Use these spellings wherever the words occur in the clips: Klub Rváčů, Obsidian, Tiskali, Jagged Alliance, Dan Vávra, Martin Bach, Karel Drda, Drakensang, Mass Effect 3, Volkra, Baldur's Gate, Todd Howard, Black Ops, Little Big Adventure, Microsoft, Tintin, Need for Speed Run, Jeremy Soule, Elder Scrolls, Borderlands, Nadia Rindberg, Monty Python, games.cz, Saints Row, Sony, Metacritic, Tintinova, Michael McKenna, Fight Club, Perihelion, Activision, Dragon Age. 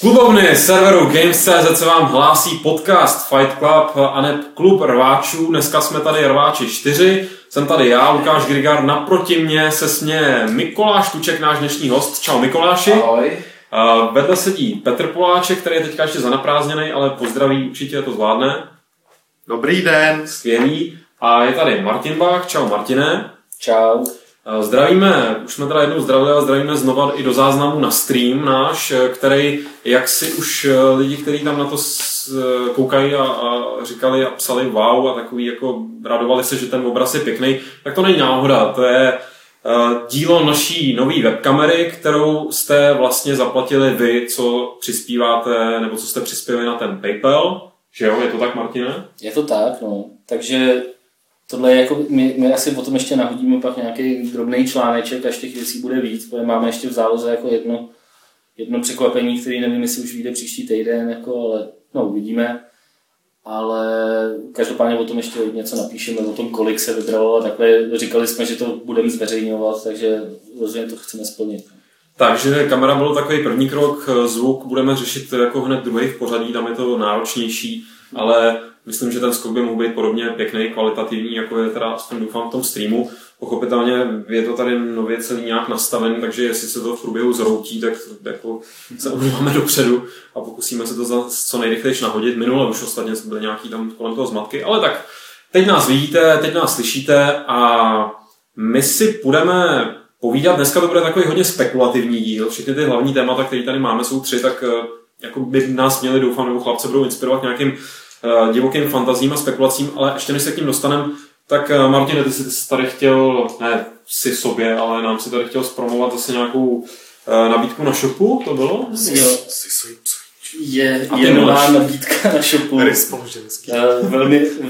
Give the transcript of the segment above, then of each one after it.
Klubovny serveru Games.cz se vám hlásí podcast Fight Club a ne klub rváčů. Dneska jsme tady rváči 4. Jsem tady já, Lukáš Grigar, naproti mě se směje Mikuláš Tuček, náš dnešní host. Čau Mikuláši. Ahoj. Vedle sedí Petr Poláček, který je teďka ještě zanaprázdněnej, ale pozdraví, určitě to zvládne. Dobrý den. Skvělý. A je tady Martin Bach. Čau Martine. Čau. Zdravíme, už jsme teda jednou zdravili, ale zdravíme znova i do záznamu na stream náš, který, jak si už lidi, kteří tam na to koukají a říkali a psali wow a takový jako radovali se, že ten obraz je pěkný, tak to není náhoda, to je dílo naší nový webkamery, kterou jste vlastně zaplatili vy, co přispíváte, nebo co jste přispěli na ten PayPal, že jo, je to tak, Martine? Je to tak, no, takže... Tohle je jako, my asi o tom ještě nahodíme pak nějaký drobný článeček, až těch věcí bude víc, protože máme ještě v záloze jako jedno překvapení, který nevím, jestli už vyjde příští týden, jako, ale no, uvidíme. Ale každopádně o tom ještě něco napíšeme, o tom, kolik se vybralo a takhle. Říkali jsme, že to budeme zveřejňovat, takže rozhodně to chceme splnit. Takže kamera byl takový první krok, zvuk budeme řešit jako hned druhý v pořadí, tam je to náročnější, ale... Myslím, že ten skok by mohl být podobně pěkný, kvalitativní, jako je teda, aspoň doufám, v tom streamu. Pochopitelně je to tady nově celý nějak nastavený, takže jestli se to v průběhu zroutí, tak jako se omlouváme dopředu a pokusíme se to za co nejrychlejší nahodit. Minule už ostatně byly nějaký tam kolem toho zmatky, ale tak teď nás vidíte, teď nás slyšíte a my si budeme povídat. Dneska to bude takový hodně spekulativní díl. Všechny ty hlavní témata, které tady máme, jsou 3, tak jako by nás měli, doufám, nebo chlapce budou inspirovat nějakým divokým fantazím a spekulacím, ale ještě než se k tím dostaneme, tak Martin, ty jsi tady chtěl, ne si sobě, ale nám si tady chtěl zpromovat zase nějakou nabídku na shopu, to bylo? Je nová nabídka na shopu.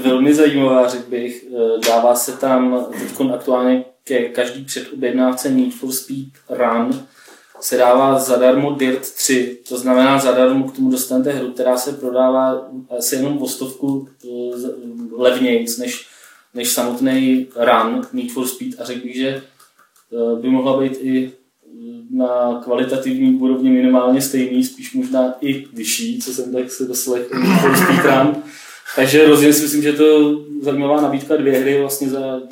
Velmi zajímavá, řekl bych. Dává se tam teď aktuálně ke každý předobjednávce Need for Speed Run se dává zadarmo Dirt 3, to znamená zadarmo k tomu dostanete hru, která se prodává asi jenom o 100 levnějc než samotný run Need for Speed a řekl bych, že by mohla být i na kvalitativní úrovni minimálně stejný, spíš možná i vyšší, co jsem tak se doslechl Need for Speed Run. Takže rozhodně si myslím, že to zajímavá nabídka, 2 hry vlastně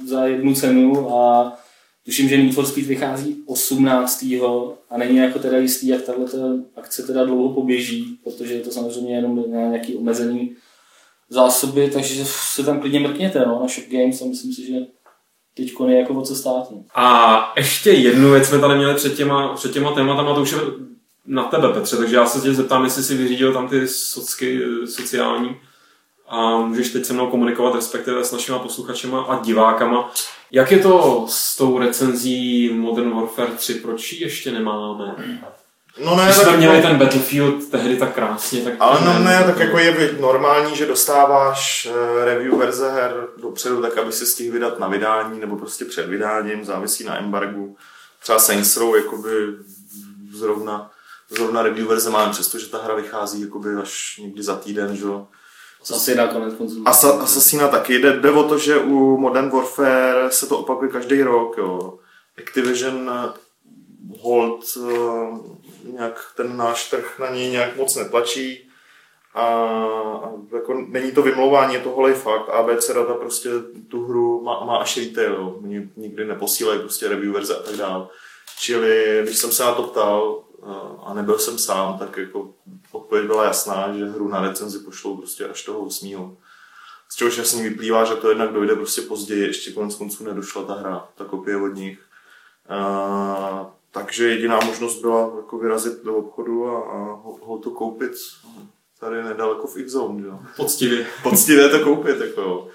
za 1 cenu a tuším, že Need for Speed vychází 18. a není jako teda jistý, jak tahleta akce teda dlouho poběží, protože je to samozřejmě jenom nějaký omezený zásoby, takže se tam klidně mrkněte na Shop Games a myslím si, že teďko je jako o co stát. A ještě jednu věc jsme tady měli před těma tématama, to už je na tebe, Petře, takže já se tě zeptám, jestli si vyřídil tam ty socky sociální a můžeš teď se mnou komunikovat, respektive s našima posluchačima a divákama. Jak je to s tou recenzí Modern Warfare 3, proč ji ještě nemáme? No ne, když jsme měli ten Battlefield tehdy tak krásně. Tak ale tak jako je normální, že dostáváš review verze her dopředu, tak aby se stihl vydat na vydání, nebo prostě před vydáním, závisí na embargu. Třeba Saints Row jakoby zrovna review verze máme, přestože ta hra vychází jakoby až někdy za týden, že jo. Asasina taky. Jde o to, že u Modern Warfare se to opakuje každý rok. Jo. Activision hold nějak ten náš trh na něj nějak moc netlačí. A jako není to vymlouvání, je to holej fakt. ABC Rada prostě tu hru má až retail. Oni nikdy neposílají prostě review verze a tak dál. Čili když jsem se na to ptal, a nebyl jsem sám, tak jako odpověď byla jasná, že hru na recenzi pošlou prostě až toho 8. Z čehož jasně vyplývá, že to jednak dojde prostě později, ještě konec konců nedošla ta hra, ta kopie od nich. Takže jediná možnost byla jako vyrazit do obchodu a ho to koupit tady nedaleko v X-Zone, jo. Poctivě to koupit, jako jo.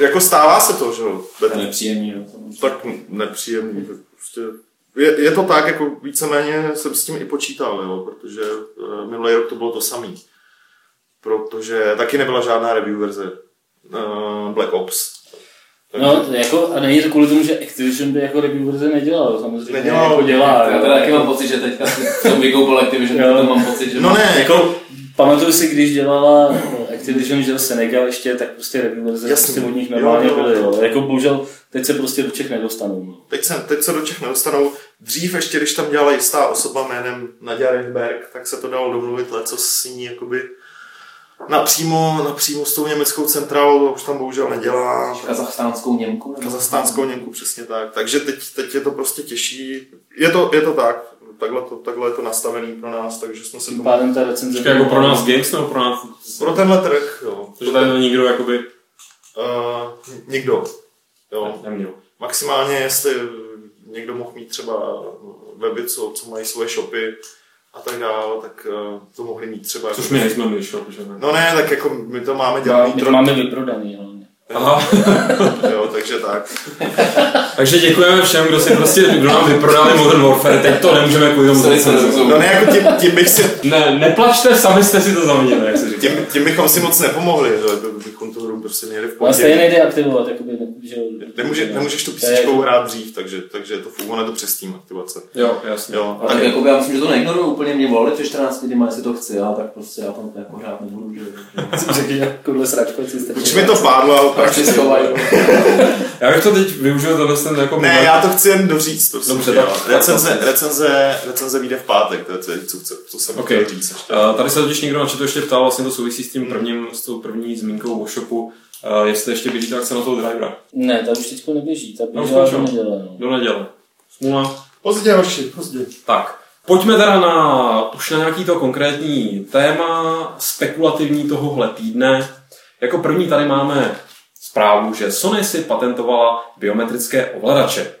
Jako stává se to, že jo. To je nepříjemný, jo. Tak nepříjemný, tak prostě... Je to tak, jako víceméně jsem s tím i počítal, jo, protože minulý rok to bylo to samý. Protože taky nebyla žádná review verze Black Ops. Takže... No, to jako, a není to kvůli tomu, že Activision by jako review verze nedělal, samozřejmě nedělal, jako dělá. Já teda taky mám pocit, že teďka jsem vykoupil Activision, to mám pocit, že... No ne, jako... Pamatuju si, když dělala Activision, že Senegal ještě, tak prostě review verze prostě od nich normálně byly. Jako bohužel, teď se prostě do Čech nedostanou. Teď se do Čech nedostanou. Dřív ještě, když tam dělala jistá osoba jménem Nadia Rindberg, tak se to dalo domluvit leco s ní jakoby... Napřímo s tou německou centrálou, už tam bohužel nedělá. Kazachstánskou Němku. Kazachstánskou Němku, přesně tak. Takže teď je to prostě těžší. Je to tak. Takhle je to nastavený pro nás, takže jsme se... Tím pádem ta recenze... Říká jako pro nás Games nebo pro nás... Pro tenhle trh, jo. Takže tady nikdo jakoby... Nikdo. Jo. Neměl. Maximálně, jestli někdo mohl mít třeba weby, co mají svoje shopy, a tak dále, tak to mohli mít třeba... Což jako, my nejsme byli shop, že ne? No ne, tak jako my to máme dělaný... My to máme vyprodaný, hlavně. Aha. Jo, takže tak. Takže děkujeme všem, kdo nám vyprodali Modern Warfare, teď to nemůžeme kvůli tomu zase. No ne, jako tím bych si... Ne, neplačte, sami jste si to zaměnili, jak se říká. Tím bychom si moc nepomohli, bychom tu hru prostě měli v pohodě. Ale stejně nejde aktivovat, jakoby... Nemůžeš tu písničkou hrát dřív, takže je to fůl, ona to přes tím aktivace. Jo, jasně. Jo, ale tak jako já myslím, že to neignoruju úplně, mě volali přes 14 lidí, jestli to chci, já tak prostě já tam jako hrát nebudu. Řekli nějakouhle sračku, jestli jste... Už mi to pádlo, ale prostě schovají. Já bych to teď využil tohle ten jako... Ne, já to chci jen doříct, to jsem Recenze vyjde v pátek, to je co jsem chtěl říct ještě. Tady se totiž někdo na chatu ještě ptal, vlastně to souvisí s tím první zmínkou o shopu. Jestli ještě běžíte akce na toho drivera? Ne, ta už teďko neběží, ta běžela do neděle. Do neděle. Smůla. Pozdě. Tak, pojďme teda už na nějaký to konkrétní téma, spekulativní tohohle týdne. Jako první tady máme zprávu, že Sony si patentovala biometrické ovladače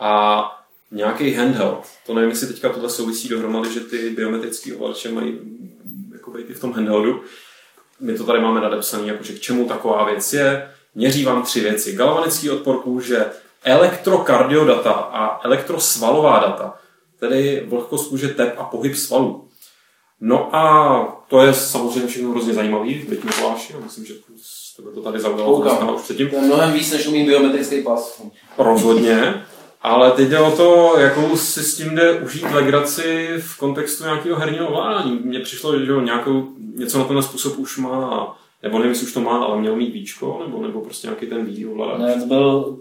a nějaký handheld. To nevím, jestli teďka tohle souvisí dohromady, že ty biometrické ovladače mají jako být v tom handheldu. My to tady máme nadepsaný, jakože k čemu taková věc je. Měří vám 3 věci. Galvanický odpor kůže, elektrokardiodata a elektrosvalová data. Tedy vlhkost kůže, tep a pohyb svalů. No a to je samozřejmě všechno hrozně zajímavý. Teď Mikuláši, myslím, že tebe to tady zaujalo už předtím. To je mnohem víc, než umí biometrický pas. Rozhodně. Ale teď jde o to, jakou si s tím jde užít legraci v kontextu nějakého herního ovládání. Mně přišlo, že něco na tenhle způsob už má, nebo nevím, jestli už to má, ale měl mít víčko, nebo prostě nějaký ten video ovládač. Ne, to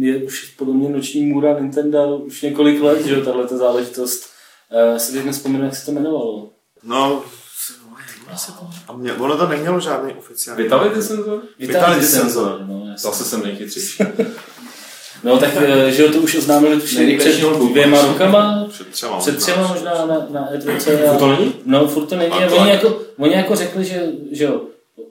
je už podle mě noční můra Nintendo už několik let, že tahleta záležitost. Si teď nespomínám, jak se to jmenovalo. No, ono to nemělo žádný oficiální. Vitality senzor? No, zase jsem nejchytřejší. No tak, že to už oznámili tuším před 2 rokama, před 3 možná na E3. Furt to není? No, furt to není. Oni jako řekli, že jo,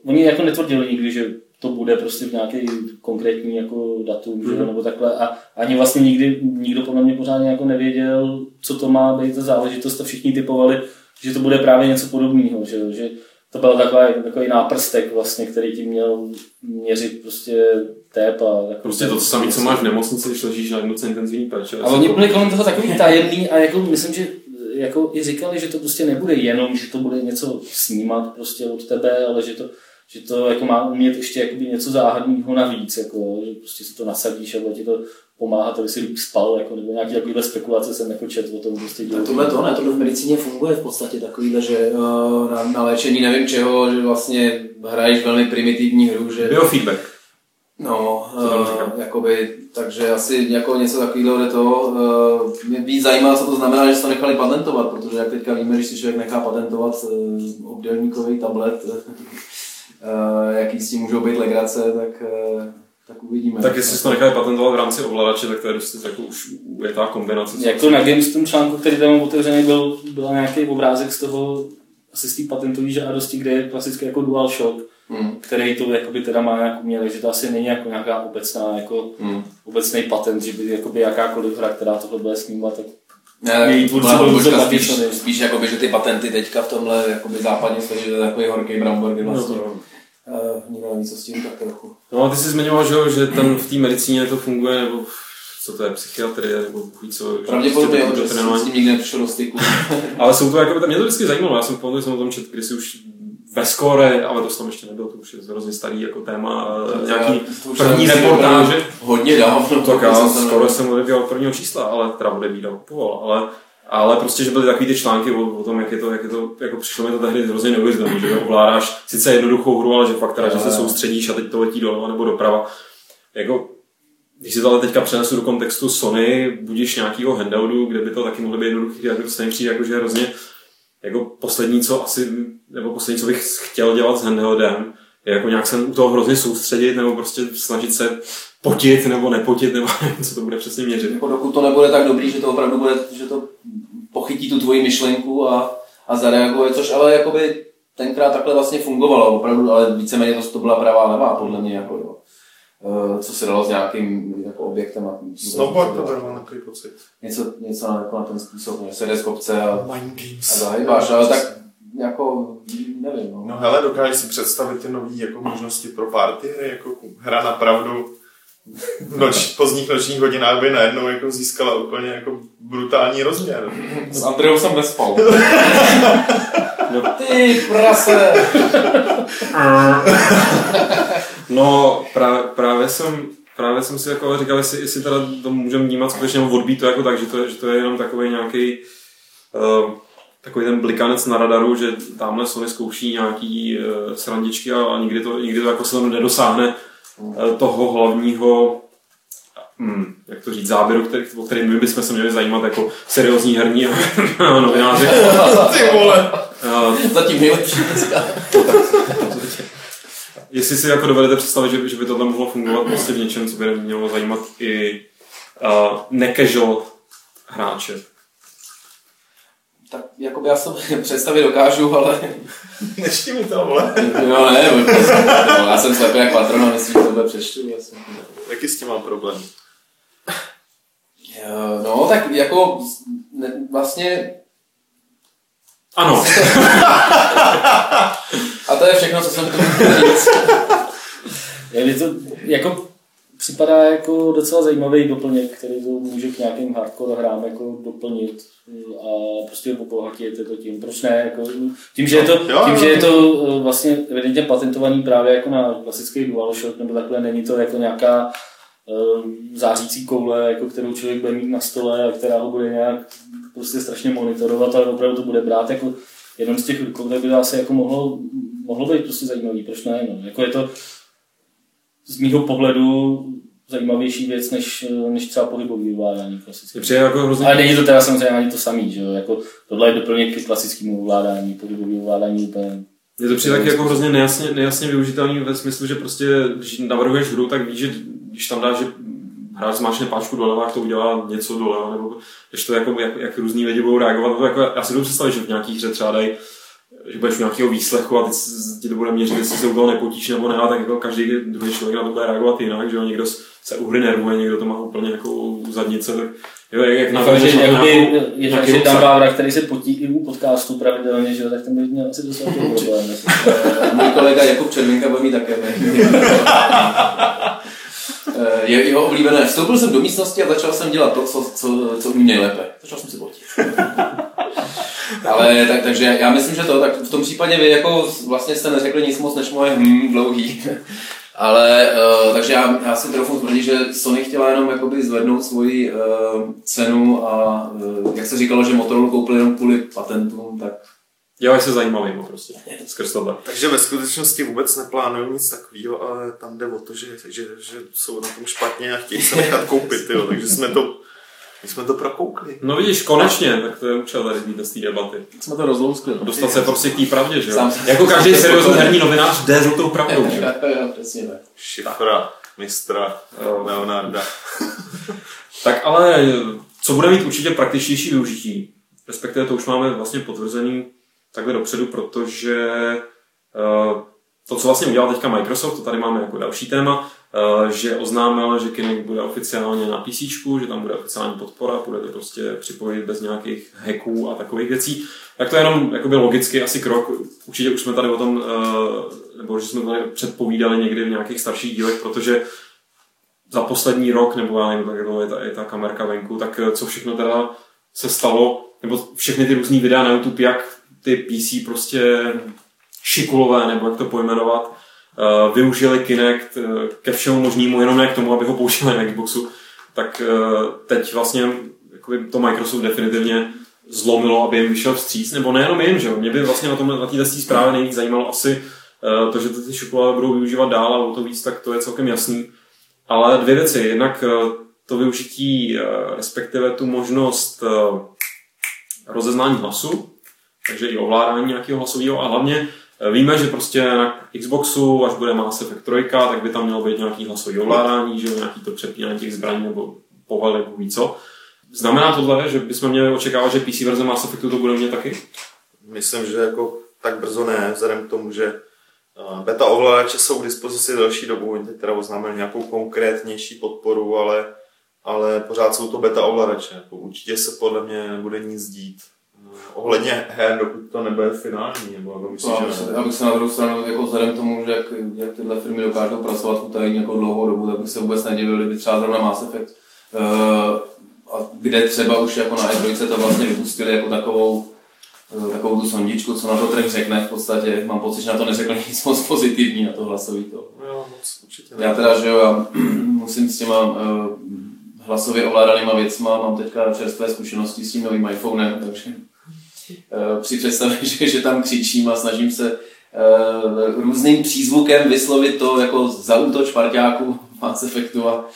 oni jako netvrdili nikdy, že to bude prostě v nějaký konkrétní jako datum, že, nebo takhle. A ani vlastně nikdo podle mě pořádně jako nevěděl, co to má být za záležitost, a všichni typovali, že to bude právě něco podobného, že to byl takový náprstek vlastně, který ti měl měřit prostě tep a... Prostě to samé, co máš v nemocnici, když ležíš na jednoce intenzivní péče. Ale oni byli kolem toho takový tajemný a jako myslím, že jako i říkali, že to prostě nebude jenom, že to bude něco snímat prostě od tebe, ale že to jako má umět ještě jakoby něco záhadného navíc, jako, že prostě si to nasadíš a bude ti to pomáhat, aby si líp spal, jako, nebo nějaký takovýhle spekulace jsem jako čet o tom prostě dělat. Tohle v medicíně funguje v podstatě takovýhle, že na léčení nevím čeho, že vlastně hraješ velmi primitivní hru, že... Biofeedback. No, jakoby, takže asi jako něco takového jde to. Mě víc zajímá, co to znamená, že se to nechali patentovat, protože jak teďka víme, když si člověk nechá patentovat obdélníkový tablet, jaký s tím můžou být legrace, tak uvidíme. Tak jestli jsi to nechali patentovat v rámci ovladače, tak to je dost jako už ujetá kombinace. Jako na Games v tom článku, který tam otevřený byl nějaký obrázek z toho asi z té patentové žádosti, kde je klasicky jako DualShock, který to jakoby teda má nějakou měli, že to asi není jako nějaká obecná, jako obecný patent, že by jakoby jakákoliv hra, která tohle bude snímat, tak ne, spíš jakoby, že ty patenty teďka v tomhle jakoby západně světě, že to je takový horký brambor, vlastně. Nikdo neví, co s tím tak trochu. No a ty jsi zmiňoval, že tam v té medicíně to funguje, nebo co to je, psychiatrie, nebo buď co... Pravděpodobně, že jsem s tím nikdy nepřišel do styku. Ale jsou to, jako, mě to vždycky zajímalo, já jsem v tom četl, když si už ve skóre, ale to jsem ještě nebyl, to už je hrozně starý jako téma, nějaký první reportáže. Hodně dávno. Tak já skoro jsem odevíral prvního čísla, ale teda odevíral půl, ale prostě, že byly takový ty články o tom, jak je to jako přišlo mi to tehdy hrozně neuvěřitelné, že ovládáš sice jednoduchou hru, ale že fakt teda, že se soustředíš a teď to letí doleva nebo doprava. Jako, když si to ale teďka přenesu do kontextu Sony, budíš nějakýho handoutu, kde by to taky mohlo být jednoduchý, a to se mi přijde jakože hrozně jako poslední, co bych chtěl dělat s handheldem, je jako nějak se u toho hrozně soustředit, nebo prostě snažit se potit, nebo nepotit, nebo co to bude přesně měřit. Jako dokud to nebude tak dobrý, že to opravdu bude, že to pochytí tu tvoji myšlenku a zareaguje, což ale jakoby tenkrát takhle vlastně fungovalo, opravdu, ale víceméně to byla pravá levá, podle mě, jako jo. Co se dalo s nějakým jako objektem. Snowboard to dalo na takový pocit. Něco na ten způsob, že se jde z kopce a zahýbáš, ale tak jako nevím. No hele, dokážeš si představit ty nový jako možnosti pro party, jako hra napravdu v pozdních nočních hodinách by najednou jako získala úplně jako brutální rozměr. S Andreou jsem nespal. Ty prase! No, právě jsem si jako říkal, jestli teda to můžeme vnímat skutečně odbít to jako tak, že to je jenom takový nějaký takový ten blikanec na radaru, že tamhle Sony zkouší nějaký srandičky a nikdy to jako se tam nedosáhne toho hlavního jak to říct, záběru, o kterým my bychom se měli zajímat jako seriózní herní novináři. Ty vole! Zatím nejlepší dneska. Jestli si jako dovedete představit, že by tohle mohlo fungovat prostě v něčem, co by mělo zajímat i ne-casual hráče. Tak jakoby já se představit dokážu, ale... Nečti mi to, vole. No ne, já jsem slepý jak patrona, myslím, že tohle přečtu. Taky s tím mám problém. No, tak jako vlastně... Ano. A to je všechno, co jsem k tomu chtěl říct. Mně to jako připadá jako docela zajímavý doplněk, který to může k nějakým hardcore hrám jako doplnit a prostě obohatit to tím. Proč ne? Jako, tím, že je to vlastně evidentně patentovaný právě jako na klasický DualShock nebo takhle, není to jako nějaká zářící koule, jako kterou člověk bude mít na stole a která ho bude nějak prostě strašně monitorovat, ale opravdu to bude brát jako jeden z těch rukou, tak by to asi jako mohlo být prostě zajímavý, proč ne, no. Jako je to z mýho pohledu zajímavější věc, než třeba pohybový ovládání klasické. Jako ale není to teda samozřejmě ani to samý, že jo, jako tohle je doplněk k klasickému ovládání, pohybový ovládání úplně. Je to přijde taky jako hrozně nejasně využitelný ve smyslu, že prostě, když navrhuješ hru, tak víš, že když tam dáš, že hráč zmáčne páčku doleva, jak to udělá něco doleva, nebo když to jako, jak různý lidi budou reagovat, jako já si jdu představit, že v nějaký hře třeba dají, že budeš u nějakého výslechu a teď ti to bude měřit, jestli se u toho nepotíš nebo ne, tak jako každý druhý člověk na to bude reagovat jinak, že jo, někdo se u hry nervuje, někdo to má úplně jako zadnice, tak jo, jak na to, že je tam Bávra, který se potí i u podcastu pravidelně, že jo, tak ten by měl asi dostat problém. Můj kolega Jakub Červinka baví také. Je jeho oblíbené. Vstoupil jsem do místnosti a začal jsem dělat to, co umím nejlépe. Začal jsem si potit. Ale takže já myslím, že to tak v tom případě vy jako vlastně jste neřekli nic moc než moje dlouhý. Ale takže já si trochu tvrdí, že Sony chtěla jenom jakoby zvednout svoji cenu a jak se říkalo, že Motorola koupili jenom kvůli patentům, tak dělají se zajímavým prostě, skrz tohle. Takže ve skutečnosti vůbec neplánují nic takového, ale tam jde o to, že jsou na tom špatně a chtějí se nechat koupit, jo. Takže my jsme to prokoukli. No vidíš, konečně, tak to je účel tady z té debaty. Tak jsme to rozlouskli. No. Dostat se prostě k té pravdě, že jo? Jako každý seriózní herní novinář jde za tou pravdou, že jo? Přesně tak. Šifra, mistra, Leonarda. Tak ale, co bude mít určitě praktičnější využití, respektive to už máme vlastně potvrzený takhle dopředu, protože to, co vlastně udělal teďka Microsoft, to tady máme jako další téma, že oznámil, že Kinect bude oficiálně na PC, že tam bude oficiální podpora, bude to prostě připojit bez nějakých hacků a takových věcí. Tak to je jenom jakoby logicky asi krok. Určitě už jsme tady o tom, nebo že jsme tady předpovídali někdy v nějakých starších dílech, protože za poslední rok, nebo já nevím, tak je ta kamerka venku, tak co všechno teda se stalo, nebo všechny ty různý videa na YouTube, jak ty PC prostě šikulové, nebo jak to pojmenovat, využili Kinect ke všemu možnému, jenom ne k tomu, aby ho použili na Xboxu, tak teď vlastně to Microsoft definitivně zlomilo, aby jim vyšel vstříc, nebo nejenom jim, že jo. Mě by vlastně na této zprávě nejvíc zajímalo asi to, že ty šokolády budou využívat dál a o to víc, tak to je celkem jasný. Ale dvě věci. Jednak to využití, respektive tu možnost rozeznání hlasu, takže i ovládání nějakého hlasového, a hlavně víme, že prostě na Xboxu, až bude Mass Effect 3, tak by tam mělo být nějaký hlasový ovládání, že nějaký to přepínání těch zbraní nebo pohled, nebo ví co. Znamená tohle, že bychom měli očekávat, že PC verze Mass Effectu to bude mít taky? Myslím, že jako tak brzo ne, vzhledem k tomu, že beta ovladače jsou k dispozici delší dobu, oni teď teda oznámili nějakou konkrétnější podporu, ale pořád jsou to beta ovladače. Určitě se podle mě nebude nic dít. Ohledně her, dokud to nebude finální, nebo myslím, že ne. Já bych se na druhou stranu, jako vzhledem tomu, že jak tyhle firmy dokážou pracovat utajeně jako dlouhou dobu, tak bych se vůbec nedivil, kdyby třeba zrovna Mass Effect, kde třeba už jako na E3 to vlastně vypustili jako takovou tu sondičku, co na to trh řekne v podstatě. Mám pocit, že na to neřekl nic moc pozitivní, na to hlasový to. Jo, moc určitě ne. Já teda, že jo, já musím s těma hlasově ovládanýma věcma, mám teďka čerstvé zkušenosti s tím novým iPhonem, takže při představě, že tam křičím a snažím se různým přízvukem vyslovit to jako zaútoč parťáku Mass Effectu a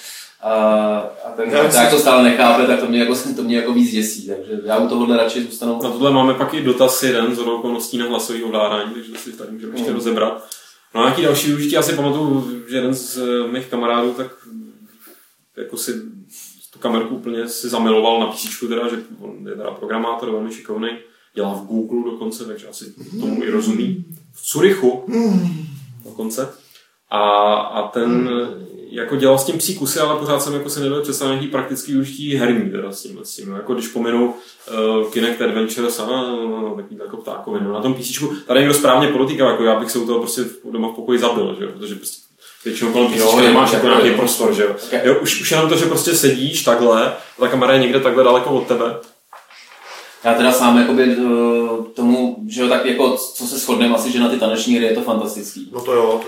ten tak to stále nechápe, tak to mě jako víc děsí, takže já u tohohle radši zůstanu. Na tohle máme pak i dotaz jeden z okolností na hlasový ovládání, takže si tady můžeme ještě rozebrat. No a nějaký další využití, já si pamatuju, že jeden z mých kamarádů tak jako si tu kamerku úplně si zamiloval na písičku teda, že on je teda programátor, velmi šikovný, dělá v Google dokonce, takže asi tomu i rozumí. V Curychu dokonce. A ten jako dělal s tím psí kusy, ale pořád jsem jako si nedovedl představit nějaký praktický užití herní teda s tím. Jako když pominu Kinect Adventures a takový jako ptákoviny. Na tom písičku tady někdo správně podotýkal, jako já bych se u toho prostě doma v pokoji zabil, že? Protože prostě většinou kolem písičky nemáš jako nějaký prostor, že okay. Jo? Už jenom to, že prostě sedíš takhle a ta kamera je někde takhle daleko od tebe. Já teda sám jakoby tomu, že tak jako, co se shodneme asi, že na ty taneční hry je to fantastický. No to jo,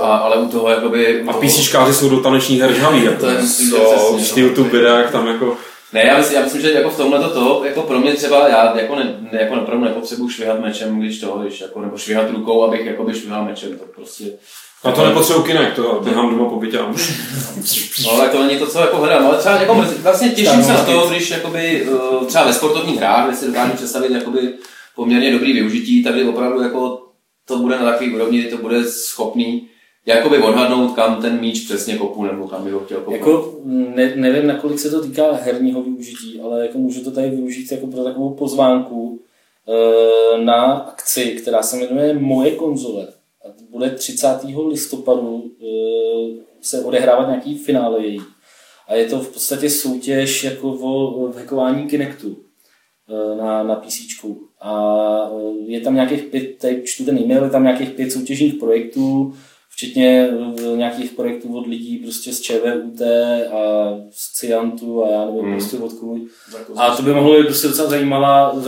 ale u toho jakoby... A písičkáři jsou do taneční hry žhaví, jako. To je myslím, že přesně. YouTube videa, jak tam jako... Ne, já myslím, že jako v tomhle to, jako pro mě třeba, já jako opravdu nepotřebuji švihat mečem, nebo švihat rukou, abych jakoby švihal mečem, to prostě... A to nepotřebuji Kinect, to běhám doma po bytě. No ale to není to, co jako hledám, ale třeba jako vlastně těším se na to, když jakoby, třeba ve sportovních hrách, kde si dokážu představit jakoby poměrně dobrý využití, tady opravdu jako to bude na takový úrovni, to bude schopný jakoby odhadnout, kam ten míč přesně kopu, nebo kam by ho chtěl kopat. Jako nevím, nakolik se to týká herního využití, ale jako můžu to tady využít jako pro takovou pozvánku na akci, která se jmenuje Moje konzole. Bude 30. listopadu se odehrávat nějaký finále její. A je to v podstatě soutěž jako o hackování Kinectu na PCčku. A je tam nějakých 5, tady čtu ten e-mail, je tam nějakých 5 soutěžních projektů, včetně nějakých projektů od lidí prostě z ČVUT a z Ciantu a já nebo prostě od koho. A to by mohlo být prostě docela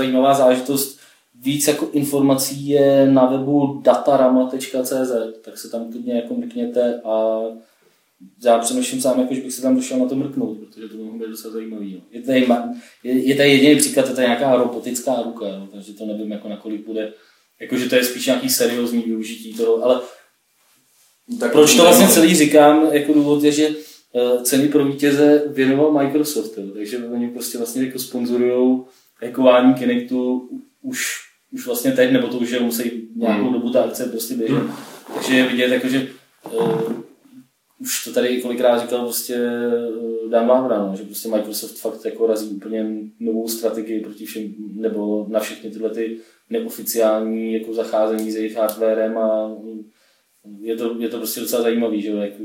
zajímavá zážitost. Víc jako informací je na webu datarama.cz, tak se tam klidně jako mrkněte a já přemýšlím sám, jakože bych se tam došel na to mrknout, protože to by mohlo být docela zajímavý. Jo. Je tady jediný příklad, je tady nějaká robotická ruka, jo, takže to nevím, jako nakolik bude, jakože to je spíš nějaký seriózní využití toho, ale tak proč to vlastně celý říkám, jako důvod je, že ceny pro vítěze věnoval Microsoft, jo, takže oni prostě vlastně jako sponzorujou hackování Kinectu už vlastně teď, nebo to už je musí nějakou dobu ta akce prostě běžet. Takže je vidět, jakože už to tady kolikrát říkal prostě Dan Vávra, no, že prostě Microsoft fakt jako razí úplně novou strategii proti všem, nebo na všechny tyhle ty neoficiální jako zacházení s jejich hardwarem a je to prostě docela zajímavý, že jako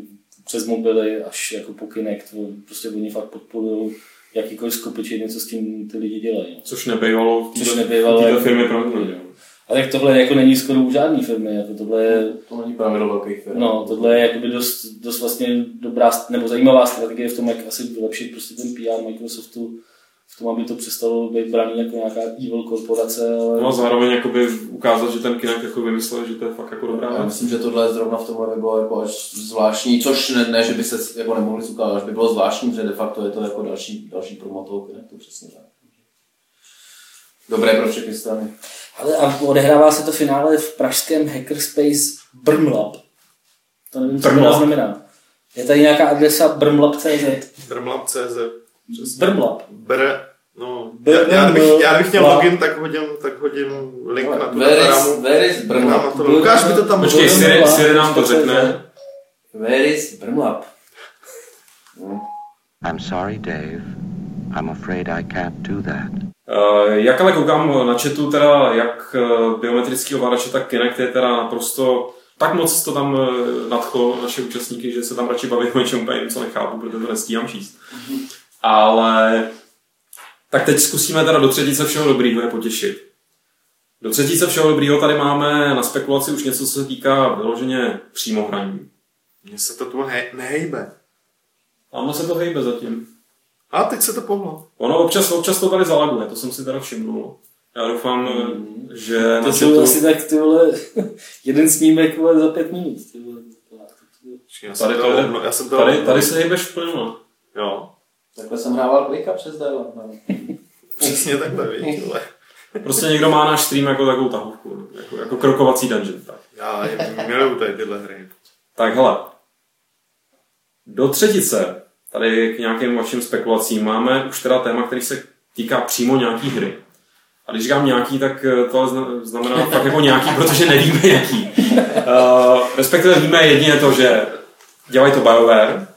přes mobily až jako po Kinect, prostě oni fakt podporujou jakýkoliv skupičit, něco s tím ty lidi dělají. Což nebývalo v této firmě pravděpodobně. A tak tohle jako není skoro u žádný firmy. Jako to není pravidlo velkých firm. No, tohle je dost vlastně dobrá, nebo zajímavá strategie v tom, jak asi vylepšit prostě ten PR Microsoftu v tom, aby to přestalo být braný jako nějaká evil korporace. Ale... No a zároveň jakoby ukázat, že ten Kinect jako vymyslel, že to je fakt jako dobrá. Já myslím, že tohle zrovna v tomhle by bylo jako až zvláštní, což ne, že by se jako nemohli ukázat, až by bylo zvláštní, že de facto je to jako další promo toho Kinectu, přesně tak. Dobré pro všechny strany. Ale a odehrává se to finále v pražském hackerspace Brmlab. To nevím, co to znamená. Je tady nějaká adresa Brmlab.cz. Brmlab.cz. Brmlab. Já bych měl login, tak hodím link na tu programu. Where is Brmlab? Lukáš by to tam... Počkej, Siri nám to řekne. Where is Brmlab? I'm sorry, Dave. I'm afraid I can't do that. Jak ale koukám na chatu, teda jak biometrický ovladače, tak Kinect je teda naprosto tak moc to tam nadchlo naše účastníky, že se tam radši baví o něčem úplně, co nechápu, protože to nestíhám číst. Ale tak teď zkusíme teda do třetice všeho dobrýho je potěšit. Do třetice všeho dobrýho tady máme na spekulaci už něco, co se týká vyloženě přímohraní. Mně se to tu nehejbe. Tamhle se to hejbe zatím. A teď se to pohlo. Ono občas to tady zalaguje, to jsem si teda všimnul. Já doufám, že... To jsou asi tak tyhle, jeden snímek za 5 minut. Tady se hejbeš plno. Jo. Takhle jsem hrával klika přes dál. Přesně takhle, víš. Prostě někdo má náš stream jako takovou tahovku, jako krokovací dungeon. Tak. Já miluju tady tyhle hry. Tak hele, do třetice. Tady k nějakým vašim spekulacím máme už teda téma, který se týká přímo nějaký hry. A když říkám nějaký, tak to znamená fakt jako nějaký, protože nevíme jaký. Respektive víme jedině to, že dělají to BioWare,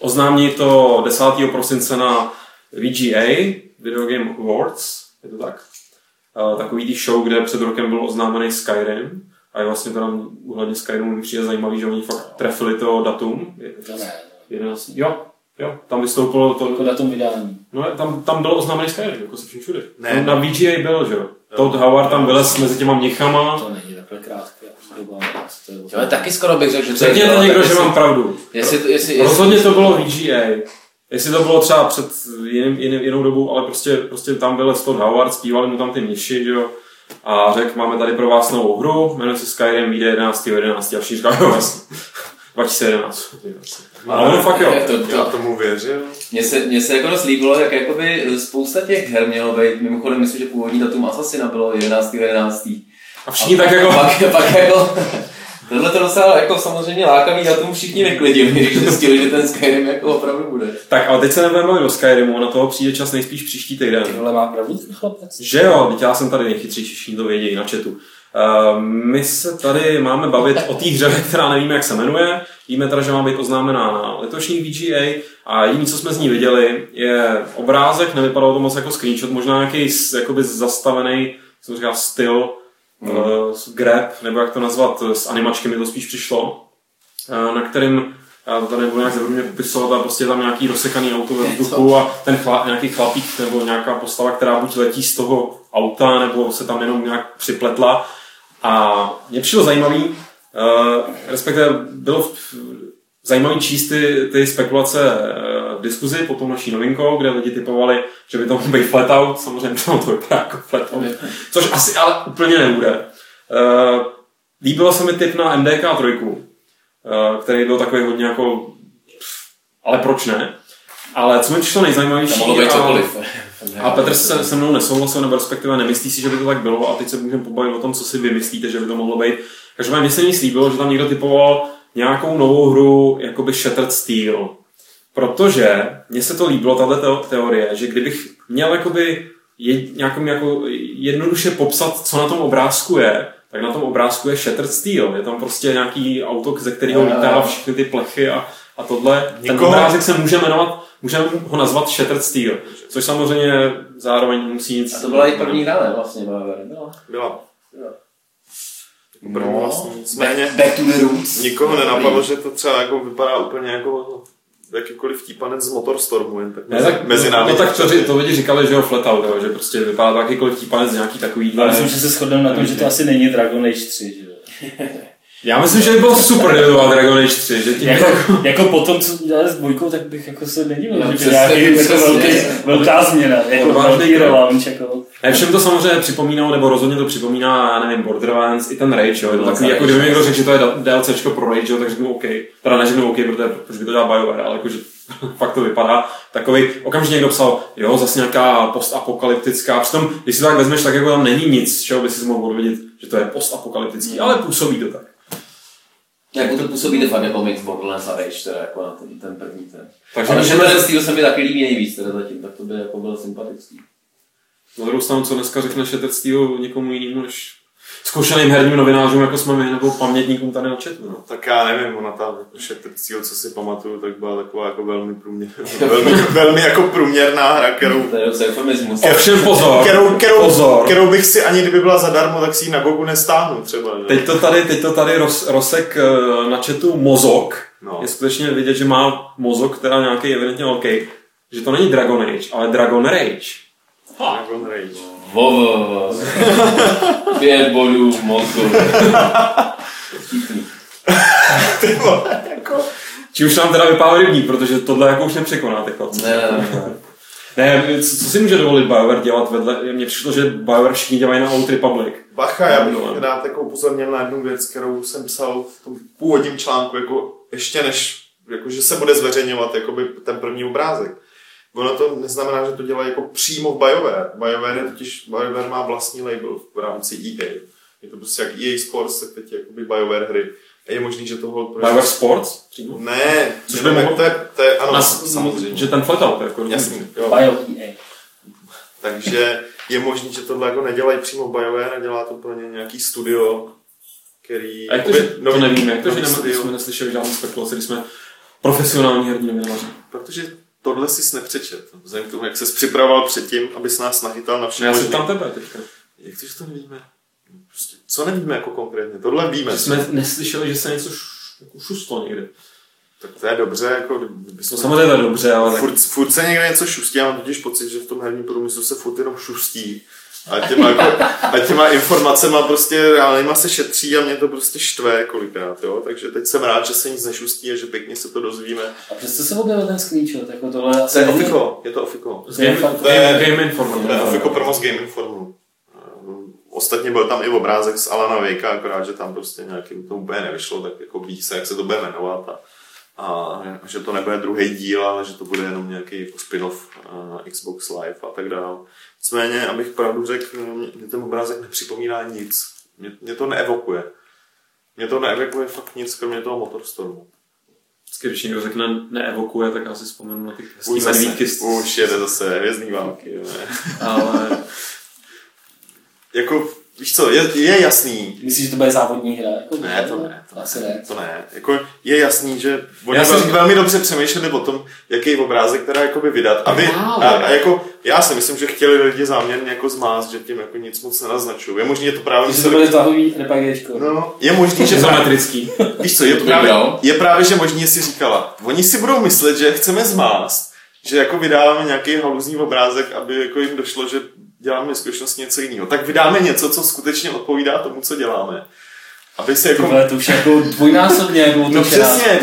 oznámí to 10. prosince na VGA, Video Game Awards, je to tak? Takový show, kde před rokem byl oznámený Skyrim. A je vlastně teda uhledně Skyrimu mi přijde zajímavý, že oni fakt trefili to datum. 11. Jo, tam vystoupilo to... Jako datum vydání. No, tam byl oznámený Skyrim, jako se všim všude. Ne. Na VGA byl, že jo. Todd Howard tam vylez mezi těma mnichama. To není takhle krátké. Ale taky skoro bych řekl, že... Řekněte někdo, že mám pravdu. Rozhodně to bylo VGA. Jestli to bylo třeba před jinou dobou, ale prostě tam vylez Todd Howard, zpívali mu tam ty mniši, že jo. A řekl, máme tady pro vás novou hru, jmenuje se Skyrim, vyjde 11.11. a všichni říkají, 2011. Ale fakt jo. Já tomu věřil. Mně se jako dost líbilo, jak jakoby spousta těch her mělo být. Mimochodem myslím, že původní datum Assassina bylo 11.11. A všichni tak jako... Pak jako... Tohle to docela jako samozřejmě lákavý datum všichni neklidili, když zjistili, že ten Skyrim jako opravdu bude. Tak, ale teď se nebudeme do Skyrimu, na toho přijde čas nejspíš příští týden. Tyhle má pravdu ten chlapec. Že jo, teď já jsem tady nejchytřejší, všichni to vědějí na chatu. My se tady máme bavit o té hře, která nevíme, jak se jmenuje. Víme teda, že má být oznámená na letošní VGA a jediné, co jsme z ní viděli, je obrázek, nevypadalo to moc jako screenshot, možná nějaký jakoby zastavený, jsem říkal, styl, grab, nebo jak to nazvat, s animačkami to spíš přišlo, na kterým, já to tady nebudu nějak zevrůmě popisovat, ale prostě je tam nějaký rozsekaný auto ve vzduchu a ten nějaký chlapík nebo nějaká postava, která buď letí z toho auta, nebo se tam jenom nějak připletla. A mě přišlo zajímavý, respektive bylo zajímavý číst ty spekulace v diskuzi po tou naší novinkou, kde lidi typovali, že by to mohl být flatout, samozřejmě to vypadá jako flatout, což asi ale úplně nebude. Líbilo se mi tip na MDK3, který byl takový hodně jako, ale proč ne? Ale co mi přišlo nejzajímavější, a Petr se mnou nesouhlasil, nebo respektive nemyslí si, že by to tak bylo, a teď se můžeme pobavit o tom, co si vymyslíte, že by to mohlo být. Každopádně mě se mi slíbilo, že tam někdo typoval nějakou novou hru, jakoby Shattered Steel. Protože mně se to líbilo, tato teorie, že kdybych měl jakoby jako jednoduše popsat, co na tom obrázku je, tak na tom obrázku je Shattered Steel. Je tam prostě nějaký auto, ze kterého lítá všechny ty plechy a tohle. Ten obrázek se může jmenovat, můžeme ho nazvat Shattered Steel, což samozřejmě zároveň musí nic... A to byla i první hra, ne? Vlastně byla. No, vlastně. Nikoho nenapadlo, že to třeba jako vypadá úplně jako jakýkoliv típanec z Motorstormu, jen tak mezi námi. No tak to lidi říkali, že jo, flatout, že prostě vypadá jakýkoliv típanec nějaký takový. Ale myslím, že se shodneme na tom, že to asi není Dragon Age 3, že jo. Já myslím, že by bylo super dělat Dragon Age 3, že tím jako potom, co dělali s dvojkou, tak bych jako se nedíval, no, že by nějaký velká změna, jako velký relaunch. A všem to samozřejmě připomíná, nebo rozhodně to připomíná, já nevím, Borderlands i ten Rage, jo, takový, jako kdyby někdo řekl, že to je DLCčko pro Rage, jo, tak řeknu OK, teda neřeknu OK, protože by to dělal BioWare, ale jakože fakt to vypadá takovej, okamžitě někdo psal, jo, zase nějaká postapokalyptická, přitom, když si to tak vezmeš, tak jako tam není nic, z čeho by si mohl vidět, že to je postapokalyptický, ale působí to tak. Jako to působí de facto jako mix Borderlands a Rage, teda jako na ten první ten. Takže ale ten styl se mi taky líbí nejvíc teda zatím, tak to by jako bylo sympatický. Na druhou stranu, co dneska řekne Shattered Steel někomu jinému než zkušeným herním novinářům, jako jsme my, nebo pamětníkům tady odčetli. No. Tak já nevím, ona ta Shattered Steel, co si pamatuju, tak byla taková jako velmi průměrná, velmi jako průměrná hra, kterou... To je eufemismus. Ovšem pozor, kterou bych si ani kdyby byla zadarmo, tak si ji na GOGu nestáhnu třeba. Že? Teď to tady rozsek na chatu mozog. No. Je skutečně vidět, že má mozog, teda nějaký evidentně velký. Že to není Dragon Age, ale Dragon Rage. Dragon Rage. Vovo. 5 bodů mozku. Ty vole, jako... Či už nám teda vypadá rybník, protože tohle jako už nepřekoná, tak to. Ne, co si může dovolit BioWare dělat vedle? Mně přišlo, že BioWare všichni dělají na Old Republic. Bacha, já bych rád jako upozornil na jednu věc, kterou jsem psal v tom původním článku, jako ještě než, jako že se bude zveřejňovat jakoby ten první obrázek. Ono to neznamená, že to dělají jako přímo v BioWare. BioWare má vlastní label v rámci EA. Je to prostě jak EA Sports, tak teď jakoby BioWare hry. A je možný, že toho... BioWare Sports? Přímo? Ne, což by mohl... To je, ano, samozřejmě. Že ten fotel, jako... Jasný, jo. Bio EA. Takže je možný, že tohle jako nedělají přímo v BioWare, nedělá to pro ně nějaký studio, který... A jak to, že to nevíme, jak to, že jsme neslyšeli žádnou spekulaci, když jsme profesionální herní novináři. Protože tohle jsi nepřečet, vzhledem k tomu, jak ses připravoval předtím, abys nás nachytal na všechno. Já jsem tam tebe teďka. Jak to, že to nevíme? Prostě, co nevíme jako konkrétně? Tohle víme. Že jsme neslyšeli, že se něco jako šustlo někde. Tak to je dobře, jako... Samozřejmě to je dobře, ale... Furt se někde něco šustí, já mám totiž pocit, že v tom herním průmyslu se furt jenom šustí. A těma informacema prostě reálnýma se šetří a mě to prostě štve kolikrát, jo. Takže teď jsem rád, že se nic nešustí a že pěkně se to dozvíme. A přesto se objevil ten sklíček, jako tohle... To je ofiko, je to ofiko. Game Informer. To je ofiko promos Game Informeru. Ostatně byl tam i obrázek z Alana Wakea, akorát, že tam prostě nějakým to úplně nevyšlo, tak jako ví se, jak se to bude jmenovat. A že to nebude druhý díl, ale že to bude jenom nějaký jako spin-off Xbox Live a tak dále. Nicméně, abych pravdu řekl, mě ten obrázek nepřipomíná nic. Mě to neevokuje. Mě to neevokuje fakt nic, kromě toho Motorstormu. Vždycky, když někdo řekne neevokuje, tak já si vzpomenu na ty hvězdní už jede zase hvězdní války. Ale... jako... Víš co, je jasný. Myslíš, že to bude závodní hra? Ne, to ne. Jako je jasný, že oni velmi dobře přemýšleli o tom, jaký obrázek teda jakoby vydat. Jako, já si myslím, že chtěli lidi záměrně jako zmást, že tím jako nic moc nenaznačují. Je možný, že to právě... Že to bude závodní repagéčko. No, je možný, že... Izometrický. Víš co, je právě, že možný, si říkala. Oni si budou myslet, že chceme zmást, že jako vydáváme nějaký haluzní obrázek, aby jako jim došlo, že děláme skutečně něco jiného. Tak vydáme něco, co skutečně odpovídá tomu, co děláme. Aby se jako... Tyhle, to už jako dvojnásobně jako to přesně.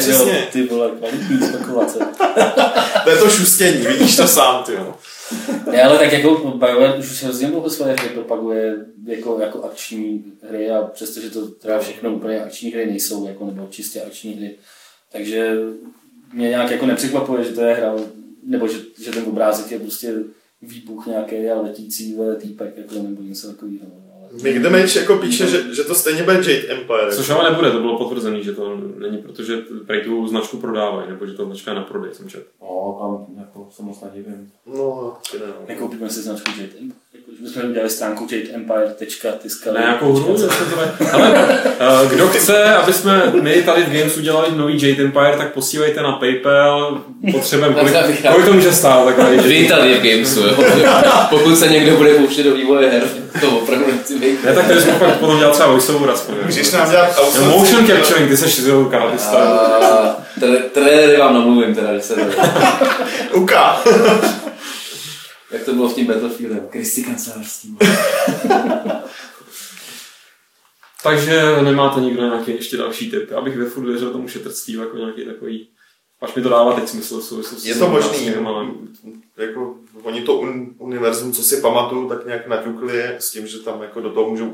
Ty vole, kvalitní spekulace. To je to šustění, vidíš to sám, ty jo. Ne, ale tak jako BioWare už hrozně dlouho své hry propaguje jako akční hry a přestože to teda všechno úplně akční hry nejsou, jako nebo čistě akční hry. Takže mě nějak jako nepřekvapuje, že to je hra, nebo že ten obrázek je prostě výbuch nějaký a letící týpek, jako nebo něco takového. Někdemeč jako píše, že to stejně bude Jade Empire. Což ale nebude, to bylo potvrzený, že to není, protože prej tu značku prodávají, nebo že to značka je na prodej, jsem četl. No, tam jako se moc nedivím. No, nekoupíme si značku Jade Empire. My jsme udělali stránku jadeempire.tiska. Ne, jako hru, ale kdo chce, aby jsme my tady v Games udělali nový Jade Empire, tak posílejte na PayPal, potřebujeme, kolik to může stát. Vy tady v Gamesu, jo. Pokud se někdo bude pouštět do vývoje her, to opravdu nechci být. Ne, tak tady jsme pak potom dělat třeba voiceover aspoň. Můžeš nám dělat motion capturing, ty se šizil karatista. Tady vám namluvím teda, že se tady. Uka! Jak to bylo v tím Battlefieldem? Kristi kancelářský. Takže nemáte nikdo nějaký ještě další tip. Já bych ve furt věřil tomu šetrství jako nějaký takový. Až mi to dává teď smysl v souvislosti. Je to možný. Jako, oni to univerzum, co si pamatuju, tak nějak naťukli s tím, že tam jako do toho můžou